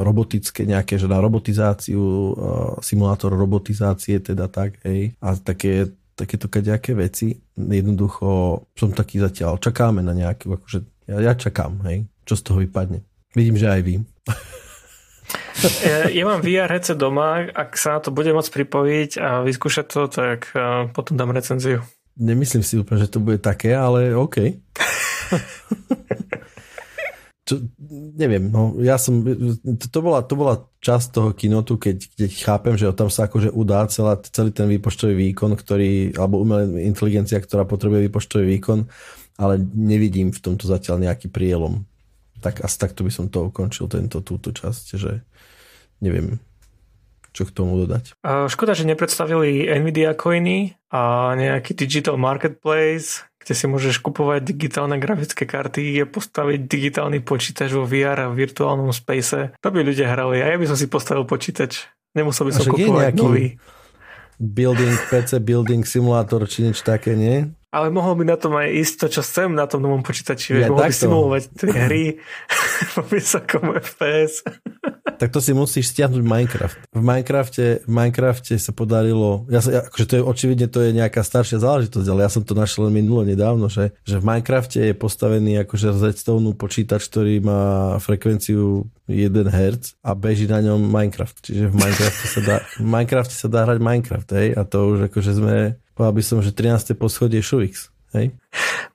robotické, nejaké, že na robotizáciu, simulátor robotizácie, teda tak, hej. A takéto kadejaké veci, jednoducho som taký zatiaľ, čakáme na nejakú, akože ja čakám, hej, čo z toho vypadne. Vidím, že aj vy. Ja mám VR headset doma, ak sa na to bude môcť pripojiť a vyskúšať to, tak potom dám recenziu. Nemyslím si úplne, že to bude také, ale OK. Neviem, no, ja som... To bola časť toho kinotu, keď chápem, že tam sa akože udá celý ten výpočtový výkon, ktorý, alebo umelá inteligencia, ktorá potrebuje výpočtový výkon, ale nevidím v tomto zatiaľ nejaký prielom. Tak asi takto by som to ukončil, túto časť, že neviem, čo k tomu dodať. Škoda, že nepredstavili Nvidia coiny a nejaký digital marketplace, kde si môžeš kupovať digitálne grafické karty, postaviť digitálny počítač vo VR a v virtuálnom space. To by ľudia hrali a ja by som si postavil počítač. Nemusel by som kupovať nový. PC building simulátor, či niečo také, nie? Ale mohol by na tom aj ísť to, čo chcem na tom novom počítači. Ja, mohol by simulovať tie hry po vysokom FPS. Tak to si musíš stiahnuť Minecraft. V Minecrafte sa podarilo... akože to je, očividne to je nejaká staršia záležitosť, ale ja som to našiel len nedávno, že v Minecrafte je postavený akože Redstone počítač, ktorý má frekvenciu 1 Hz a beží na ňom Minecraft. Čiže v Minecrafte sa dá hrať Minecraft, hej? A to už akože sme... Povedal by som, že 13. poschodie Šuvix. Hej?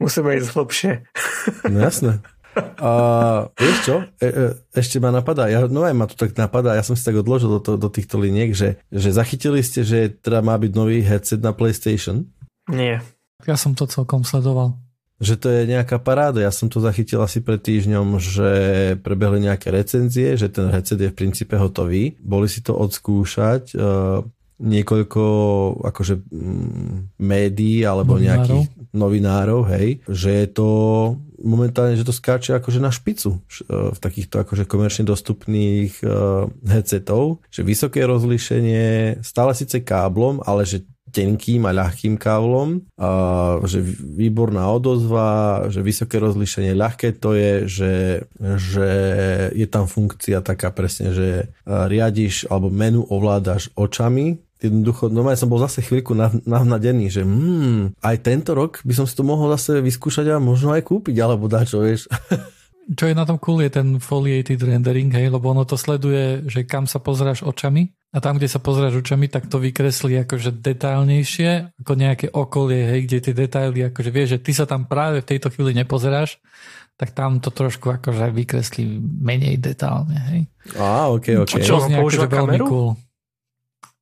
Musíme ísť hlbšie. No jasné. A vieš čo? Ešte ma napadá. Ja som si tak odložil do týchto liniek, že zachytili ste, že teda má byť nový headset na PlayStation? Nie. Ja som to celkom sledoval. Že to je nejaká paráda. Ja som to zachytil asi pred týždňom, že prebehli nejaké recenzie, že ten headset je v princípe hotový. Boli si to odskúšať... niekoľko akože médií alebo nejakých novinárov, hej, že je to momentálne, že to skáče akože na špicu v takýchto akože komerčne dostupných headsetov, že vysoké rozlíšenie, stále síce káblom, ale že tenkým a ľahkým káblom, že výborná odozva, že vysoké rozlíšenie, ľahké to je, že je tam funkcia taká presne, že riadiš alebo menu ovládaš očami. Jednoducho, ja som bol zase chvíľku navnadený, že aj tento rok by som si to mohol zase vyskúšať a možno aj kúpiť, alebo dačo, vieš. Čo je na tom cool, je ten foliated rendering, hej, lebo ono to sleduje, že kam sa pozráš očami a tam, kde sa pozráš očami, tak to vykreslí akože detailnejšie, ako nejaké okolie, hej, kde tie detaily, akože vieš, že ty sa tam práve v tejto chvíli nepozeráš, tak tam to trošku akože vykreslí menej detailne, hej. Á, ok. Čo on používa kameru? Cool.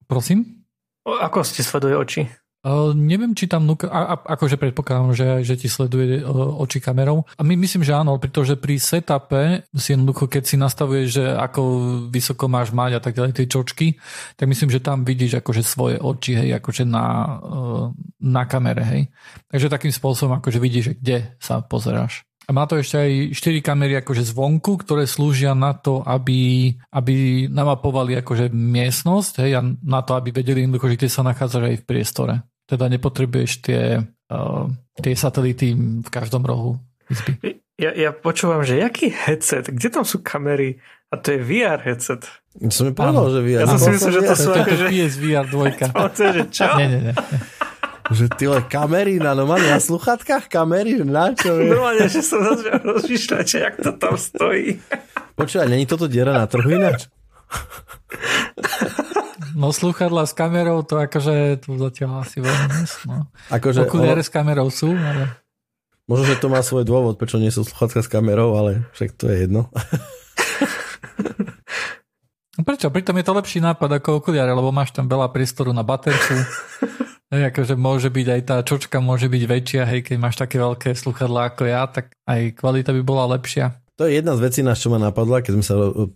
Prosím? Ako ste sleduje oči? Neviem, či tam akože predpokladám, že ti sleduje oči kamerou. A my myslím, že áno, pretože pri setupe si jednoducho, keď si nastavuješ, že ako vysoko máš mať a tak ďalej tie čočky, tak myslím, že tam vidíš akože svoje oči, hej, akože na kamere, hej. Takže takým spôsobom akože vidíš, kde sa pozeráš. A má to ešte aj 4 kamery akože zvonku, ktoré slúžia na to, aby namapovali akože miestnosť, hej, a na to, aby vedeli jednoducho, kde sa nachádzaš aj v priestore. Teda nepotrebuješ tie satelity v každom rohu izby. Ja počúvam, že jaký headset? Kde tam sú kamery? A to je VR headset. Som mi povedal, že VR. Ja som si myslel, že to sú ako, že... PSVR 2. Nie. Že tyle kamery na normálne, na sluchatkách kamery, na čo? Normálne, že som začal rozmýšľať, že jak to tam stojí. Počúvaj, není toto diera na trhu ináč? No sluchadla s kamerou, to akože tu zatiaľ asi veľmi nesno. Akože, okuliare s kamerou sú, ale... Možno, že to má svoj dôvod, prečo nie sú sluchatka s kamerou, ale však to je jedno. Prečo? Pritom je to lepší nápad ako okuliare, lebo máš tam veľa priestoru na baterku. Akože môže byť aj tá čočka môže byť väčšia, hej, keď máš také veľké sluchadlá ako ja, tak aj kvalita by bola lepšia. To je jedna z vecí, na čo ma napadla, keď sme sa 5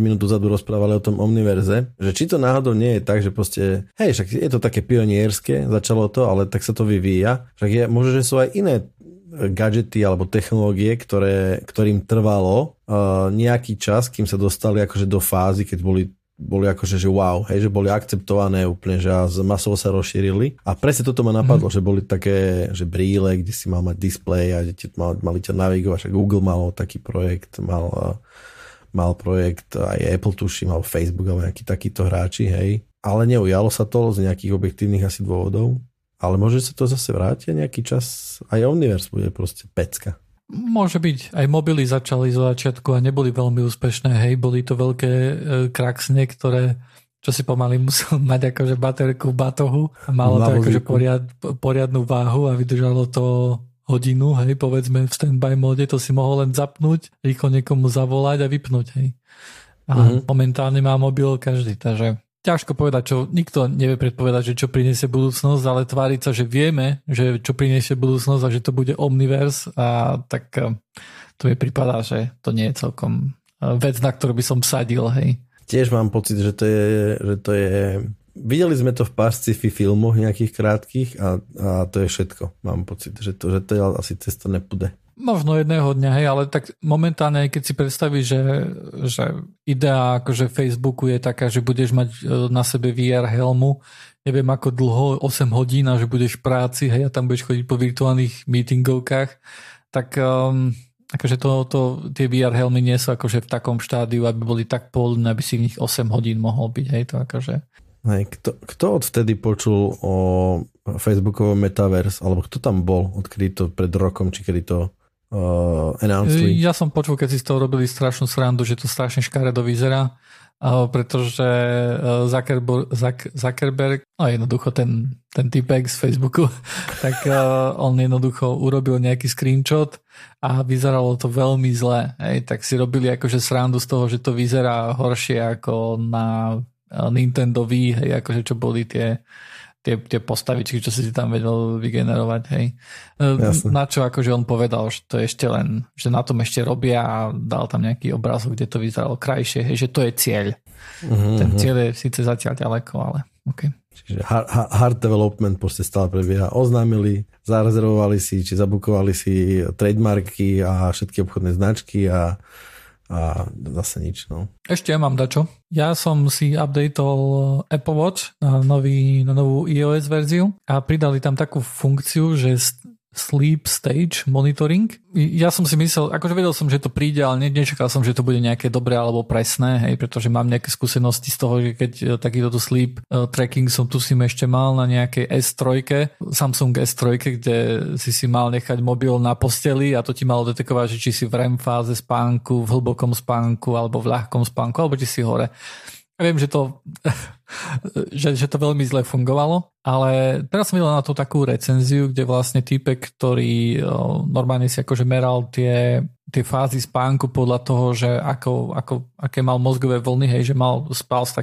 minút dozadu rozprávali o tom Omniverze, že či to náhodou nie je tak, že proste, hej, však je to také pionierské, začalo to, ale tak sa to vyvíja. Však je, možno, že sú aj iné gadžety alebo technológie, ktorým trvalo nejaký čas, kým sa dostali akože do fázy, keď boli akože, že wow, hej, že boli akceptované úplne, že masovo sa rozšírili. A presne toto ma napadlo, že boli také, že brýle, kde si mal mať displej a deti mali ťa navigovať. Google malo taký projekt, mal projekt, aj Apple tuším, alebo Facebook, alebo nejaký takýto hráči, hej. Ale neujalo sa to z nejakých objektívnych asi dôvodov. Ale môže sa to zase vrátiť nejaký čas. Aj Omniverse bude proste pecka. Môže byť. Aj mobily začali zo začiatku a neboli veľmi úspešné. Hej, boli to veľké kraksne, ktoré, čo si pomaly musel mať akože baterku v batohu. A malo to akože poriadnu váhu a vydržalo to hodinu, hej, povedzme v standby mode. To si mohol len zapnúť, rýchlo niekomu zavolať a vypnúť. Hej. A momentálne má mobil každý, takže... Ťažko povedať, čo nikto nevie predpovedať, že čo priniesie budúcnosť, ale tváriť sa, že vieme, že čo priniesie budúcnosť a že to bude Omniverse, a tak to mi pripadá, že to nie je celkom vec, na ktorú by som sadil, hej. Tiež mám pocit, že to je... Videli sme to v pár sci-fi filmoch nejakých krátkých a to je všetko. Mám pocit, že to je asi cesta nepôjde. Možno jedného dňa, hej, ale tak momentálne, keď si predstavíš, že idea akože Facebooku je taká, že budeš mať na sebe VR helmu, neviem ako dlho, 8 hodín a že budeš v práci, hej, a tam budeš chodiť po virtuálnych meetingovkách, tak akože tie VR helmy nie sú akože v takom štádiu, aby boli tak pohodlné, aby si v nich 8 hodín mohol byť, hej, to akože... Hej, kto odvtedy počul o Facebookovom metaverse, alebo kto tam bol, odkedy to pred rokom, či kedy to announced? Ja som počul, keď si z toho robili strašnú srandu, že to strašne škaredo vyzerá, pretože Zuckerberg, no jednoducho ten typek z Facebooku, tak on jednoducho urobil nejaký screenshot a vyzeralo to veľmi zle. Hej, tak si robili akože srandu z toho, že to vyzerá horšie ako na... Nintendo Wii, hej, akože čo boli tie postavičky, čo si tam vedel vygenerovať, hej. Jasne. Na čo akože on povedal, že to ešte len, že na tom ešte robia a dal tam nejaký obrázok, kde to vyzeralo krajšie, hej, že to je cieľ. Uh-huh. Ten cieľ je síce zatiaľ ďaleko, ale OK. Čiže hard development proste stále prebieha. Oznámili, zarezervovali si, či zabukovali si trademarky a všetky obchodné značky a zase nič, no. Ešte ja mám dačo. Ja som si updateol Apple Watch na novú iOS verziu a pridali tam takú funkciu, že sleep stage monitoring. Ja som si myslel, akože vedel som, že to príde, ale nečakal som, že to bude nejaké dobré alebo presné, hej, pretože mám nejaké skúsenosti z toho, že keď takýto sleep tracking som tu si ešte mal na nejakej S3, Samsung S3, kde si mal nechať mobil na posteli a to ti malo detekovať, že či si v REM fáze spánku, v hlbokom spánku alebo v ľahkom spánku, alebo či si hore. Ja viem, že to veľmi zle fungovalo, ale teraz som videl na to takú recenziu, kde vlastne týpek, ktorý normálne si akože meral tie fázy spánku podľa toho, že aké mal mozgové vlny, hej, že spal s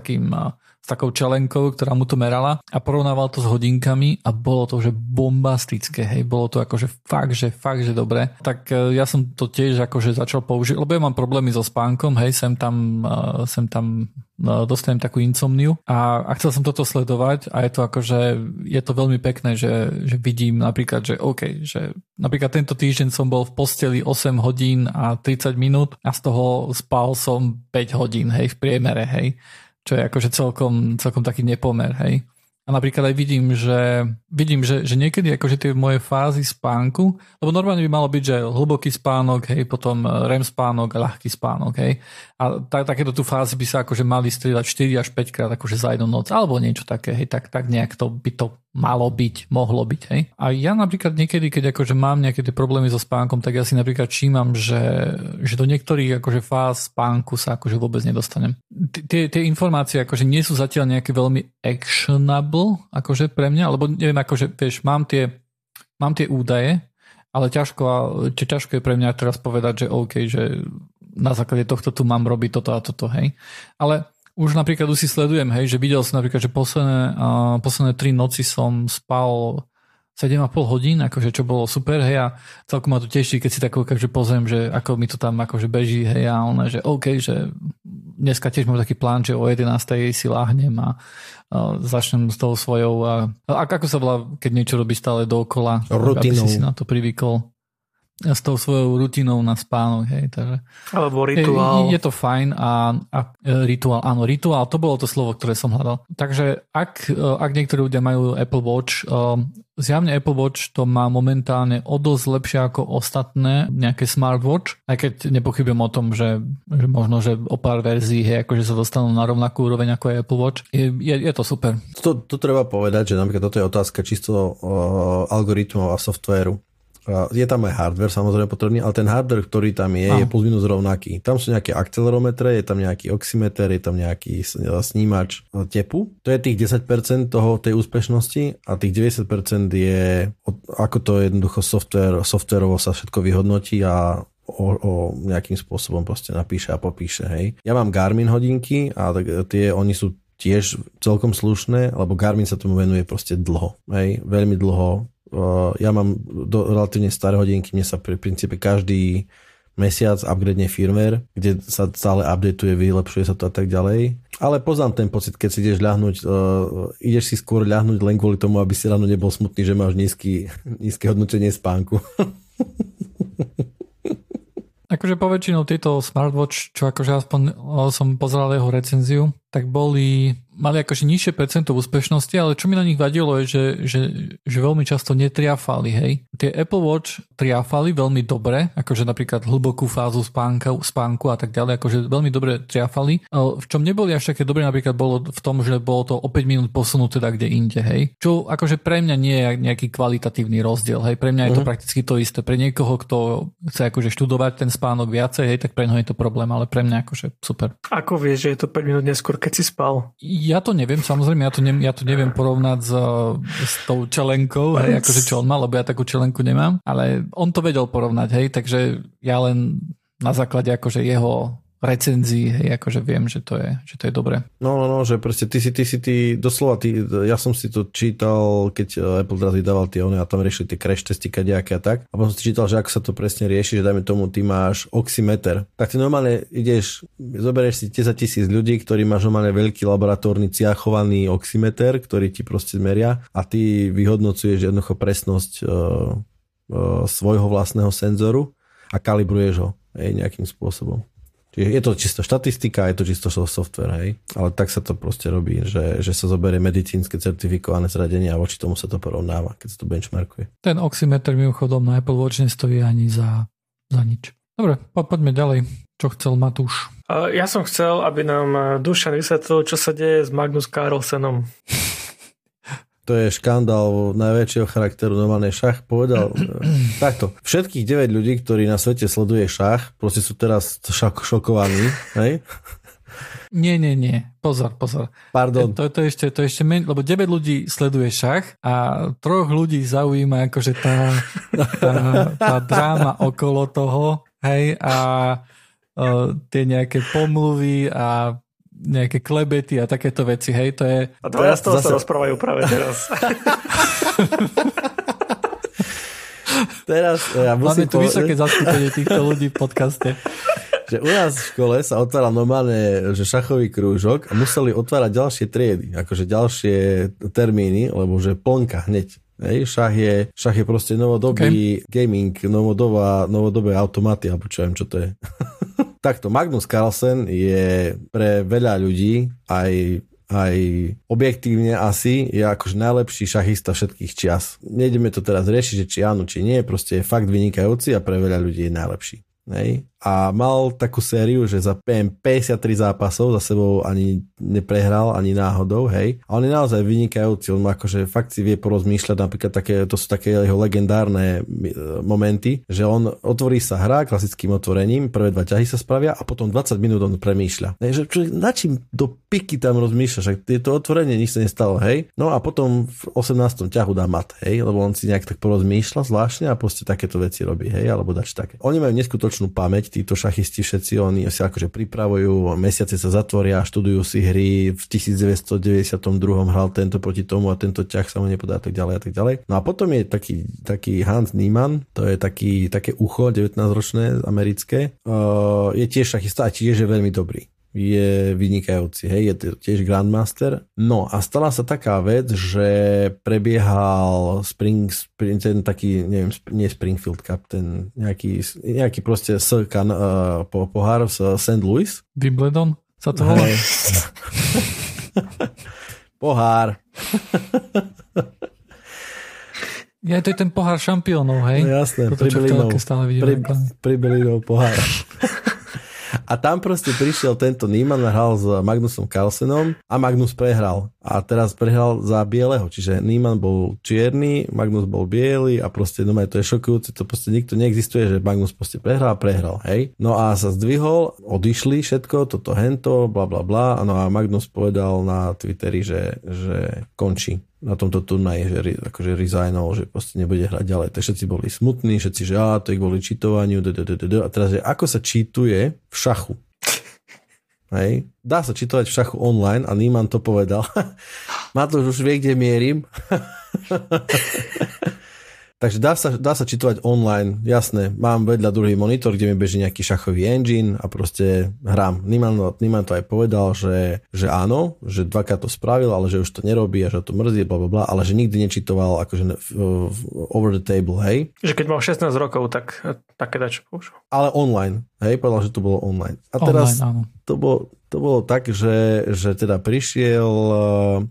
takou čelenkou, ktorá mu to merala, a porovnával to s hodinkami a bolo to, že bombastické, hej, bolo to akože fakt, že dobre. Tak ja som to tiež akože začal použiť, lebo ja mám problémy so spánkom, hej, sem tam dostanem takú insomniu a chcel som toto sledovať a je to veľmi pekné, že vidím napríklad, že OK, že napríklad tento týždeň som bol v posteli 8 hodín a 30 minút a z toho spal som 5 hodín, hej, v priemere, hej, čo je akože celkom taký nepomer, hej. A A napríklad aj vidím, že niekedy akože tie moje fázy spánku, lebo normálne by malo byť, že hlboký spánok, hej, potom REM spánok a ľahký spánok, hej. A takéto tu fázy by sa akože mali striedať 4 až 5 krát akože za jednu noc, alebo niečo také, hej, tak nejak to by to malo byť, mohlo byť, hej. A ja napríklad niekedy, keď akože mám nejaké tie problémy so spánkom, tak ja si napríklad čímam, že do niektorých akože fáz spánku sa akože vôbec nedostanem. Tie informácie akože nie sú zatiaľ nejaké veľmi actionable, akože pre mňa, lebo neviem, akože vieš, mám tie údaje, ale ťažko je pre mňa teraz povedať, že OK, že na základe tohto tu mám robiť toto a toto, hej. Ale už napríklad už si sledujem, hej, že videl som napríklad, že posledné 3 noci som spal 7,5 hodín, akože čo bolo super, hej, a celkom ma to teší, keď si tako akože pozriem, že ako mi to tam akože beží, hej, a ona, že OK, že dneska tiež mám taký plán, že o 11:00 si láhnem a začnem s tou svojou a ako sa volá, keď niečo robí stále dookola, rutinou. Aby si na to privykol s tou svojou rutinou na spánok, hej, takže alebo rituál. Je to fajn a rituál, áno, rituál, to bolo to slovo, ktoré som hľadal. Takže ak niektorí ľudia majú Apple Watch, zjavne Apple Watch to má momentálne o dosť lepšie ako ostatné nejaké smartwatch, aj keď nepochybujem o tom, že možno, že o pár verzií, hej, akože sa dostanú na rovnakú úroveň ako je Apple Watch. Je to super. To treba povedať, že napríklad toto je otázka čisto algoritmov a softvéru. Je tam aj hardware samozrejme potrebný, ale ten hardware, ktorý tam je, je plus minus rovnaký. Tam sú nejaké akcelerometre, je tam nejaký oximeter, je tam nejaký snímač tepu. To je tých 10% toho tej úspešnosti a tých 90% je, ako to jednoducho softvérovo sa všetko vyhodnotí a o nejakým spôsobom proste napíše a popíše. Hej. Ja mám Garmin hodinky a tie, oni sú tiež celkom slušné, lebo Garmin sa tomu venuje proste dlho. Hej. Veľmi dlho. Ja mám relatívne staré hodinky, mne sa pri princípe každý mesiac upgradene firmware, kde sa stále updateuje, vylepšuje sa to a tak ďalej. Ale poznám ten pocit, keď si ideš ľahnuť, ideš si skôr ľahnuť len kvôli tomu, aby si ráno nebol smutný, že máš nízke hodnotenie spánku. Akože poväčšinou tieto smartwatch, čo akože aspoň som pozeral jeho recenziu, tak mali akože nižšie percento úspešnosti, ale čo mi na nich vadilo je, že veľmi často netriafali, hej. Tie Apple Watch triafali veľmi dobre, akože napríklad hlbokú fázu spánku a tak ďalej, akože veľmi dobre triafali. V čom neboli až také dobre napríklad bolo v tom, že bolo to o 5 minút posunuté teda kde inde, hej. Čo akože pre mňa nie je nejaký kvalitatívny rozdiel, hej. Pre mňa je to prakticky to isté. Pre niekoho, kto chce akože študovať ten spánok viacej, hej, tak pre neho je to problém, ale pre mňa akože super. Ako vieš, že je to 5 minút neskôr, keď si spal? Ja to neviem, samozrejme, ja to neviem porovnať s tou čelenkou, hej, akože čo on mal, lebo ja takú čelenku nemám, ale on to vedel porovnať, hej, takže ja len na základe akože jeho recenzií, hej, akože viem, že to je dobré. No, že proste ty, doslova, ja som si to čítal, keď Apple teraz vydával tie one a tam riešili tie crash testy kadejaké a tak. A potom som si čítal, že ako sa to presne rieši, že dajme tomu, ty máš oximeter. Tak ty normálne ideš, zoberieš si 10,000 ľudí, ktorí máš normálne veľký laboratórny ciachovaný oximeter, ktorý ti proste meria a ty vyhodnocuješ jednoducho presnosť svojho vlastného senzoru a kalibruješ ho, hej, nejakým spôsobom. Čiže je to čisto štatistika, je to čisto software, hej. Ale tak sa to proste robí, že sa zoberie medicínske certifikované zradenie a voči tomu sa to porovnáva, keď sa to benchmarkuje. Ten oximeter mimochodom na Apple Watch nestojí ani za nič. Dobre, poďme ďalej. Čo chcel Matúš? Ja som chcel, aby nám Dušan vysvetlil, čo sa deje s Magnus Carlsenom. To je škandál najväčšieho charakteru. Normálne šach povedal takto. Všetkých 9 ľudí, ktorí na svete sleduje šach, proste sú teraz šokovaní. Hej? Nie. Pozor. Pardon. To ešte menej, lebo 9 ľudí sleduje šach a 3 ľudí zaujíma akože tá dráma okolo toho, hej, a tie nejaké pomluvy a nejaké klebety a takéto veci, hej, to je... A dvaja z toho sa rozprávajú práve teraz. Teraz ja musím... Máme tu vysoké zastúpenie týchto ľudí v podcaste. Že u nás v škole sa otváral normálne, že šachový krúžok a museli otvárať ďalšie triedy, akože ďalšie termíny, lebo že plnka hneď. Hej, šach je proste novodobý gaming, novodobé automaty, alebo čo viem, čo to je. Takto, Magnus Carlsen je pre veľa ľudí aj aj objektívne asi je akože najlepší šachista všetkých čias. Nejdeme to teraz riešiť, že či áno, či nie, proste je fakt vynikajúci a pre veľa ľudí je najlepší. Hej. A mal takú sériu, že za 53 zápasov za sebou ani neprehral, ani náhodou, hej. A on je naozaj vynikajúci, on má akože fakt si vie porozmýšľať, napríklad také, to sú také jeho legendárne momenty, že on otvorí sa hra klasickým otvorením, prvé dva ťahy sa spravia a potom 20 minút on premýšľa. Hej, že na čím do piky tam rozmýšľaš, je to otvorenie, nič sa nestalo, hej. No a potom v 18. ťahu dá mat, hej, lebo on si nejak tak porozmýšľa zvláštne a proste takéto veci robí, hej, alebo dač také. Oni majú neskutočnú pamäť, títo šachisti všetci, oni si akože pripravujú, mesiace sa zatvoria, študujú si hry, v 1992 hral tento proti tomu a tento ťah sa mu nepodá a tak ďalej. No a potom je taký Hans Niemann, to je také ucho 19-ročné americké, je tiež šachista a tiež je veľmi dobrý. Je vynikajúci, hej, je tiež Grandmaster. No a stala sa taká vec, že prebiehal ten taký, neviem, nie Springfield Cup, ten nejaký proste pohár z St. Louis. Wimbledon sa to volá? Pohár. Ja, to je ten pohár šampiónov, hej? No jasné, pribelinov pohár. A tam proste prišiel tento Niemann, hral s Magnusom Carlsenom a Magnus prehral. A teraz prehral za bieleho, čiže Niemann bol čierny, Magnus bol biely a proste, no to je šokujúce, to proste nikto neexistuje, že Magnus proste prehral, hej. No a sa zdvihol, odišli všetko, toto hento, bla bla bla, no a Magnus povedal na Twitteri, že končí na tomto turnaji, že akože resignol, že proste nebude hrať ďalej. Tak všetci boli smutní, všetci, že to je kvôli čítovaniu, a teraz, že ako sa čítuje v šachu. Hej. Dá sa čítovať v šachu online a Niemann to povedal. Matúš už vie, kde mierim. Takže dá sa čítovať online, jasné, mám vedľa druhý monitor, kde mi beží nejaký šachový engine a proste hrám. Niemann to aj povedal, že áno, že dvakrát to spravil, ale že už to nerobí a že to mrzí, blablabla, ale že nikdy nečítoval akože over the table, hej. Že keď mal 16 rokov, tak také dačo použil. Ale online, hej, povedal, že to bolo online. A teraz online, áno. To bolo tak, že teda prišiel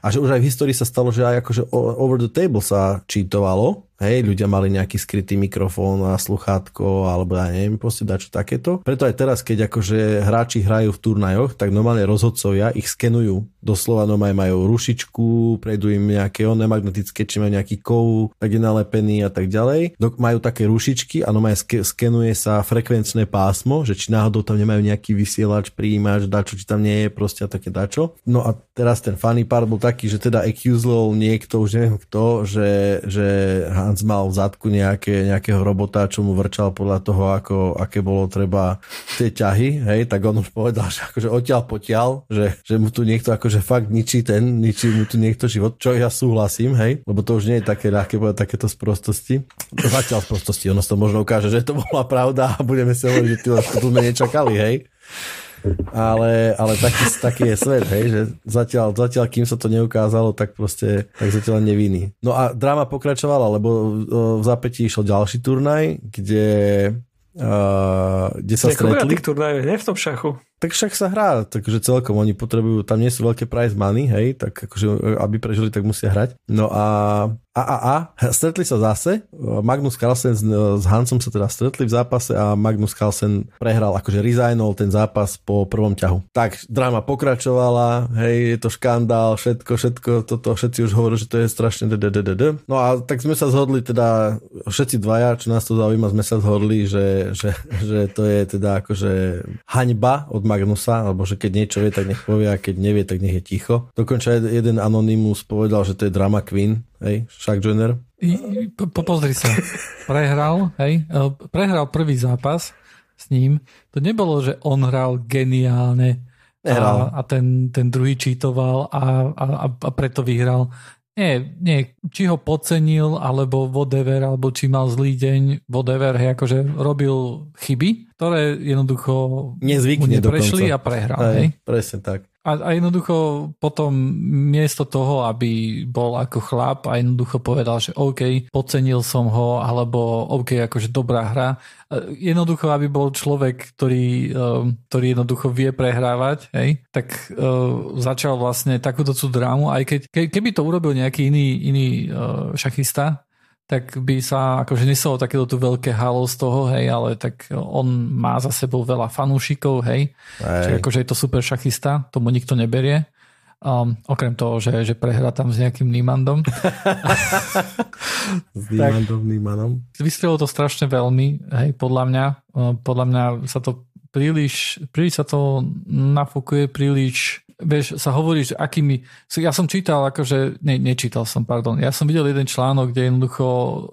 a že už aj v histórii sa stalo, že aj akože over the table sa čítovalo, hej, ľudia mali nejaký skrytý mikrofón a sluchátko, alebo ja neviem, proste dačo takéto. Preto aj teraz, keď akože hráči hrajú v turnajoch, tak normálne rozhodcovia ich skenujú. Doslova normálne majú rušičku, prejdú im nejaké magnetické, či majú nejaký kov, tak je nalepený a tak ďalej. Majú také rušičky a normálne skenuje sa frekvenčné pásmo, že či náhodou tam nemajú nejaký vysielač, prijímač, dačo, či tam nie je proste a také dačo. No a teraz ten funny part bol taký, že teda accusol niekto, už neviem kto, že Hans mal v zadku nejakého robota, čo mu vrčal podľa toho, aké bolo treba tie ťahy, hej, tak on už povedal, že akože odtiaľ potiaľ, že mu tu niekto akože fakt ničí mu tu niekto život, čo ja súhlasím, hej, lebo to už nie je také ľahké povedať takéto sprostosti. Zatiaľ sprostosti, ono sa to možno ukáže, že to bola pravda a budeme si hovoriť, že tu sme nečakali, hej. Ale taký je svet, hej, že zatiaľ, kým sa to neukázalo, tak proste, tak zatiaľ nevinný. No a dráma pokračovala, lebo v zápätí išiel ďalší turnaj, kde sa stretli. Tých turnajov nie v tom šachu. Tak však sa hrá, takže celkom oni potrebujú, tam nie sú veľké prize money, hej, tak akože aby prežili, tak musia hrať. No a stretli sa zase, Magnus Carlsen s Hansom sa teda stretli v zápase a Magnus Carlsen prehral, akože resignol ten zápas po prvom ťahu. Tak dráma pokračovala, hej, je to škandál, všetko, toto, všetci už hovorili, že to je strašne No a tak sme sa zhodli teda, všetci dvaja, čo nás to zaujíma, sme sa zhodli, že to je teda akože haňba od Magnusa, alebo že keď niečo vie, tak nech povie a keď nevie, tak nech je ticho. Dokonca jeden anonymous povedal, že to je drama queen, hej, Chuck Joyner. Pozri sa, prehral, hej, prehral prvý zápas s ním, to nebolo, že on hral geniálne a ten druhý čítoval a preto vyhral. Nie, či ho podcenil, alebo whatever, alebo či mal zlý deň, whatever, hej, akože robil chyby, ktoré jednoducho nezvykne mu neprešli a prehral. Hej, presne tak. A jednoducho potom miesto toho, aby bol ako chlap a jednoducho povedal, že OK, podcenil som ho, alebo OK, akože dobrá hra. Jednoducho, aby bol človek, ktorý jednoducho vie prehrávať, hej, tak začal vlastne takúto tú drámu, aj keď keby to urobil nejaký iný šachista, tak by sa akože nesalo takéto tu veľké halo z toho, hej, ale tak on má za sebou veľa fanúšikov, hej. Čiže akože je to super šachista, tomu nikto neberie. Okrem toho, že prehra tam s nejakým Niemandom. S Niemannom. Vystrelilo to strašne veľmi, hej, podľa mňa. Podľa mňa sa to príliš sa to nafúkuje, príliš... Vieš, sa hovorí, že akými... Ja som čítal, akože... Nečítal som, pardon. Ja som videl jeden článok, kde jednoducho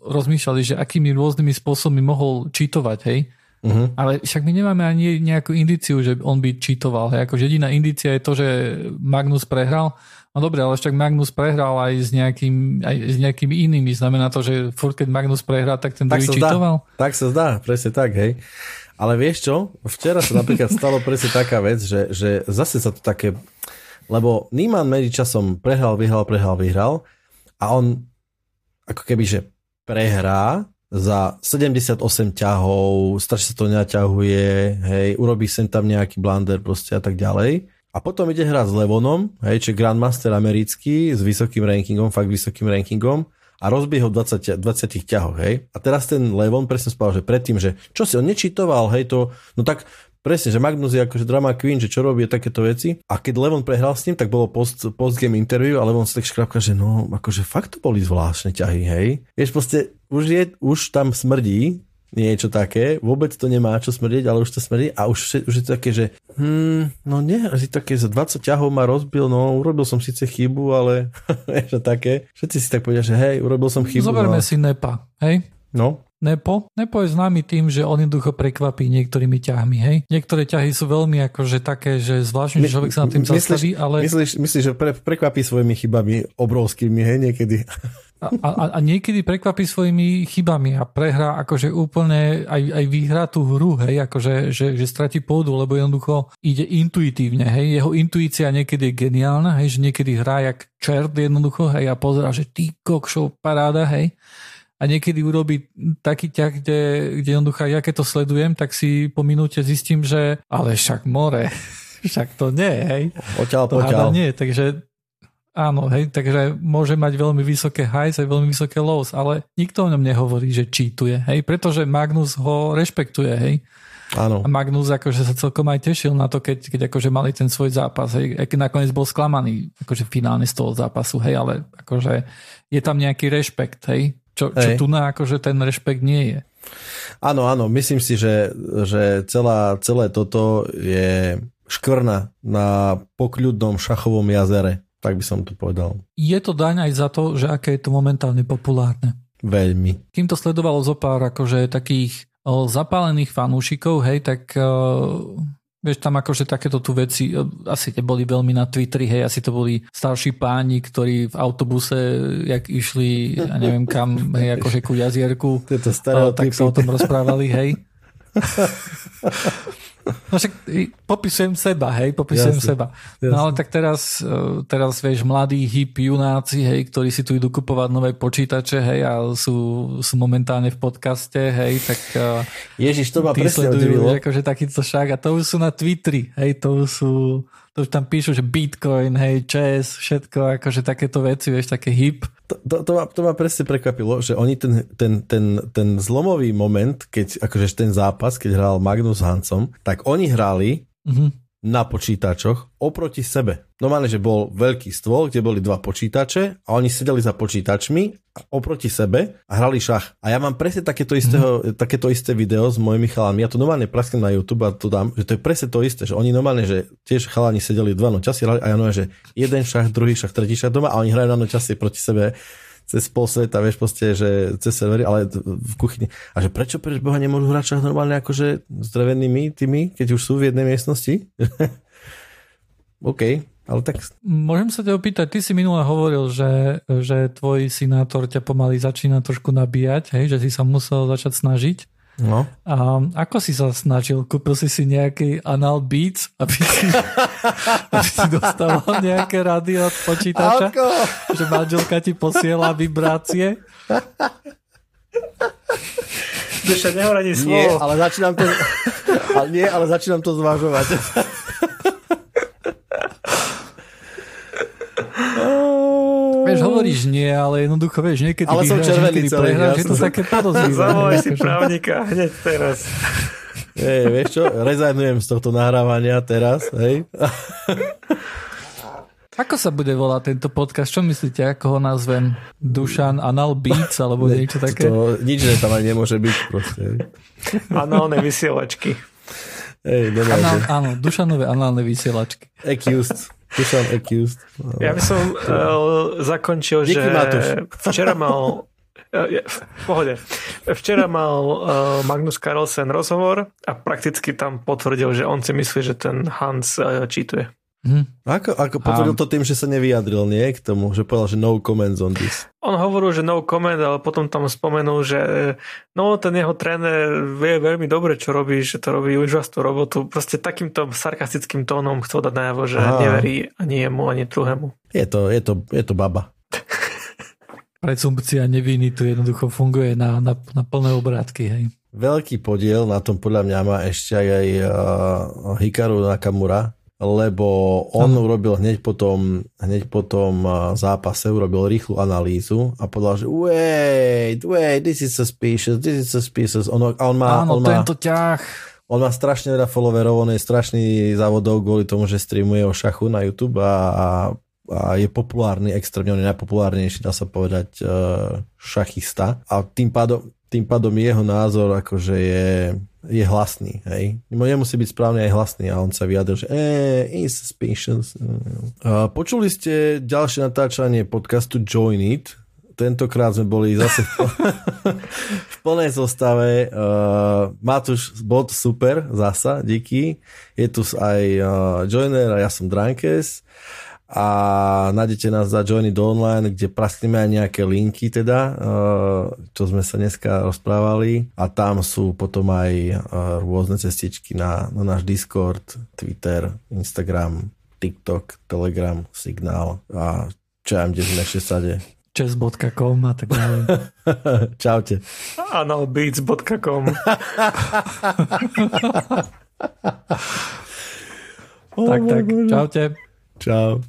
rozmýšľali, že akými rôznymi spôsobmi mohol čítovať, hej? Uh-huh. Ale však my nemáme ani nejakú indíciu, že on by čítoval, hej? Akože jediná indícia je to, že Magnus prehral. No dobre, ale však Magnus prehral aj s nejakými inými. Znamená to, že furt, keď Magnus prehrá, tak ten druhý čítoval? Tak sa zdá, presne tak, hej. Ale vieš čo? Včera sa napríklad stalo presne taká vec, že zase sa to také... Lebo Niemann medzičasom prehral, vyhral a on ako keby, že prehrá za 78 ťahov, strašne sa to neťahuje, hej, urobí sem tam nejaký blunder proste a tak ďalej. A potom ide hrať s Levonom, hej, čiže Grandmaster americký s vysokým rankingom, fakt vysokým rankingom, a rozbieho 20 ťahov, hej. A teraz ten Levon presne spával, že predtým, že čo si on nečítoval, hej, to, no tak presne, že Magnus je akože drama queen, že čo robí takéto veci. A keď Levon prehral s ním, tak bolo post-game interview a Levon sa tak škrapka, že no, akože fakt to boli zvláštne ťahy, hej. Vieš, proste už tam smrdí niečo také, vôbec to nemá čo smrdieť, ale už to smrdí a už je to také, že no nie, asi také za 20 ťahov ma rozbil, no urobil som síce chybu, ale niečo také. Všetci si tak povedia, že hej, urobil som chybu. Zoberme si Nepa, hej? No. Nepo je známy tým, že on jednoducho prekvapí niektorými ťahmi, hej? Niektoré ťahy sú veľmi akože také, že zvláštne človek sa na tým zastaví, ale... Myslíš, že prekvapí svojimi chybami obrovskými, hej, niekedy? A niekedy prekvapí svojimi chybami a prehrá akože úplne aj vyhrá tú hru, hej, akože že stratí pôdu, lebo jednoducho ide intuitívne, hej, jeho intuícia niekedy je geniálna, hej, že niekedy hrá jak čert jednoducho, hej, a pozerá, že ty kokšov, paráda, hej. A niekedy urobí taký ťah, kde jednoducho, ja keď to sledujem, tak si po minúte zistím, že ale však more, však to nie, hej. Poťal. Nie, takže áno, hej, takže môže mať veľmi vysoké highs aj veľmi vysoké lows, ale nikto o ňom nehovorí, že cheatuje, hej, pretože Magnus ho rešpektuje, hej. Áno. A Magnus akože sa celkom aj tešil na to, keď akože mali ten svoj zápas, hej, nakoniec bol sklamaný, akože finálne z toho zápasu, hej, ale akože je tam nejaký rešpekt, hej. Čo tu na akože ten rešpekt nie je. Áno, myslím si, že celé toto je škvrna na pokľudnom šachovom jazere, tak by som to povedal. Je to daň aj za to, že aké je to momentálne populárne. Veľmi. Kým to sledovalo zopár akože takých zapálených fanúšikov, hej, tak... Vieš, tam akože takéto tu veci asi neboli veľmi na Twitteri, hej, asi to boli starší páni, ktorí v autobuse, jak išli, ja neviem kam, hej, akože ku jazierku, tak sa o tom rozprávali, hej. No však popisujem seba. Jasne. No ale tak teraz vieš, mladí hip junáci, hej, ktorí si tu idú kupovať nové počítače, hej, a sú momentálne v podcaste, hej, tak Ježiš, to ma presne odivilo. Akože takýto šak a to už sú na Twitteri, hej, to už tam píšu, že Bitcoin, hej, chess, všetko, akože takéto veci, vieš, také hip. To ma presne prekvapilo, že oni ten zlomový moment, keď akože ten zápas, keď hral Magnus s Hansom, tak oni hrali na počítačoch oproti sebe. Normálne, že bol veľký stôl, kde boli dva počítače a oni sedeli za počítačmi oproti sebe a hrali šach. A ja mám presne takéto isté video s mojimi chalami. Ja to normálne prasknem na YouTube a to dám, že to je presne to isté, že oni normálne, že tiež chalani sedeli dva noťasie a ja normálne, že jeden šach, druhý šach, tretí šach doma a oni hrajú na noťasie proti sebe cez pol sveta, vieš, proste, že cez servery, ale v kuchyni. A že prečo pre Boha nemôžu hrať šach normálne akože s drevenými tými, keď už sú v jednej miestnosti? OK, ale tak... Môžem sa ťa opýtať, ty si minule hovoril, že tvoj synátor ťa pomaly začína trošku nabíjať, hej, že si sa musel začať snažiť. No. Ako si sa snažil? Kúpil si si nejaký anal beats, aby si dostával nejaké rady od počítača? Alko. Že manželka ti posiela vibrácie? Dušan, nehovorí slovo. Nie, ale začínam to zvažovať. Vieš, hovoríš nie, ale jednoducho, vieš, niekedy ale vyhráš, niekedy prehráš, je to také podozrivé. Zavolaj si právnika hneď teraz. Hej, vieš čo, rezajnujem z tohto nahrávania teraz, hej. Ako sa bude volať tento podcast? Čo myslíte, ako ho nazvem? Dušan Anal Beats, alebo niečo také? To, nič tam aj nemôže byť proste. Análne vysielačky. Hej, áno, Dušanové análne vysielačky. Accused. Dušan accused. Ja by som zakončil, díky, že Matúš. Včera mal Magnus Carlsen rozhovor a prakticky tam potvrdil, že on si myslí, že ten Hans čítuje. Ako potvrdil to tým, že sa nevyjadril nie k tomu, že povedal, že no comments on this. On hovoril, že no comment, ale potom tam spomenul, že no ten jeho tréner vie veľmi dobre, čo robí, že to robí úžasnú robotu. Proste takýmto sarkastickým tónom chcel dať najavo, že neverí ani jemu, ani druhému. Je to baba. Presumpcia neviny tu jednoducho funguje na plné obrátky, hej. Veľký podiel na tom podľa mňa má ešte aj Hikaru Nakamura, lebo on urobil hneď potom zápase urobil rýchlu analýzu a povedal, že wait, this is suspicious. On má strašne veľa followerov, on je strašný závodov kvôli tomu, že streamuje o šachu na YouTube a je populárny, extrémne, on je najpopulárnejší, dá sa povedať, šachista, a tým pádom jeho názor akože je hlasný, hej. Nemusí byť správne, aj hlasný, a on sa vyjadril, že suspicious. Počuli ste ďalšie natáčanie podcastu Join It. Tentokrát sme boli zase v plnej zostave. Matúš, bol to super, zasa, díky. Je tu aj Joiner a ja som drunkez. A nájdete nás za JoinIT.online, kde praskneme aj nejaké linky teda, čo sme sa dneska rozprávali, a tam sú potom aj rôzne cestičky na náš Discord, Twitter, Instagram, TikTok, Telegram, Signal a čo ja kde sme ešte sade. chess.com a tak ďalej. Čaute. Analbeats.com. Tak, čaute. Čau.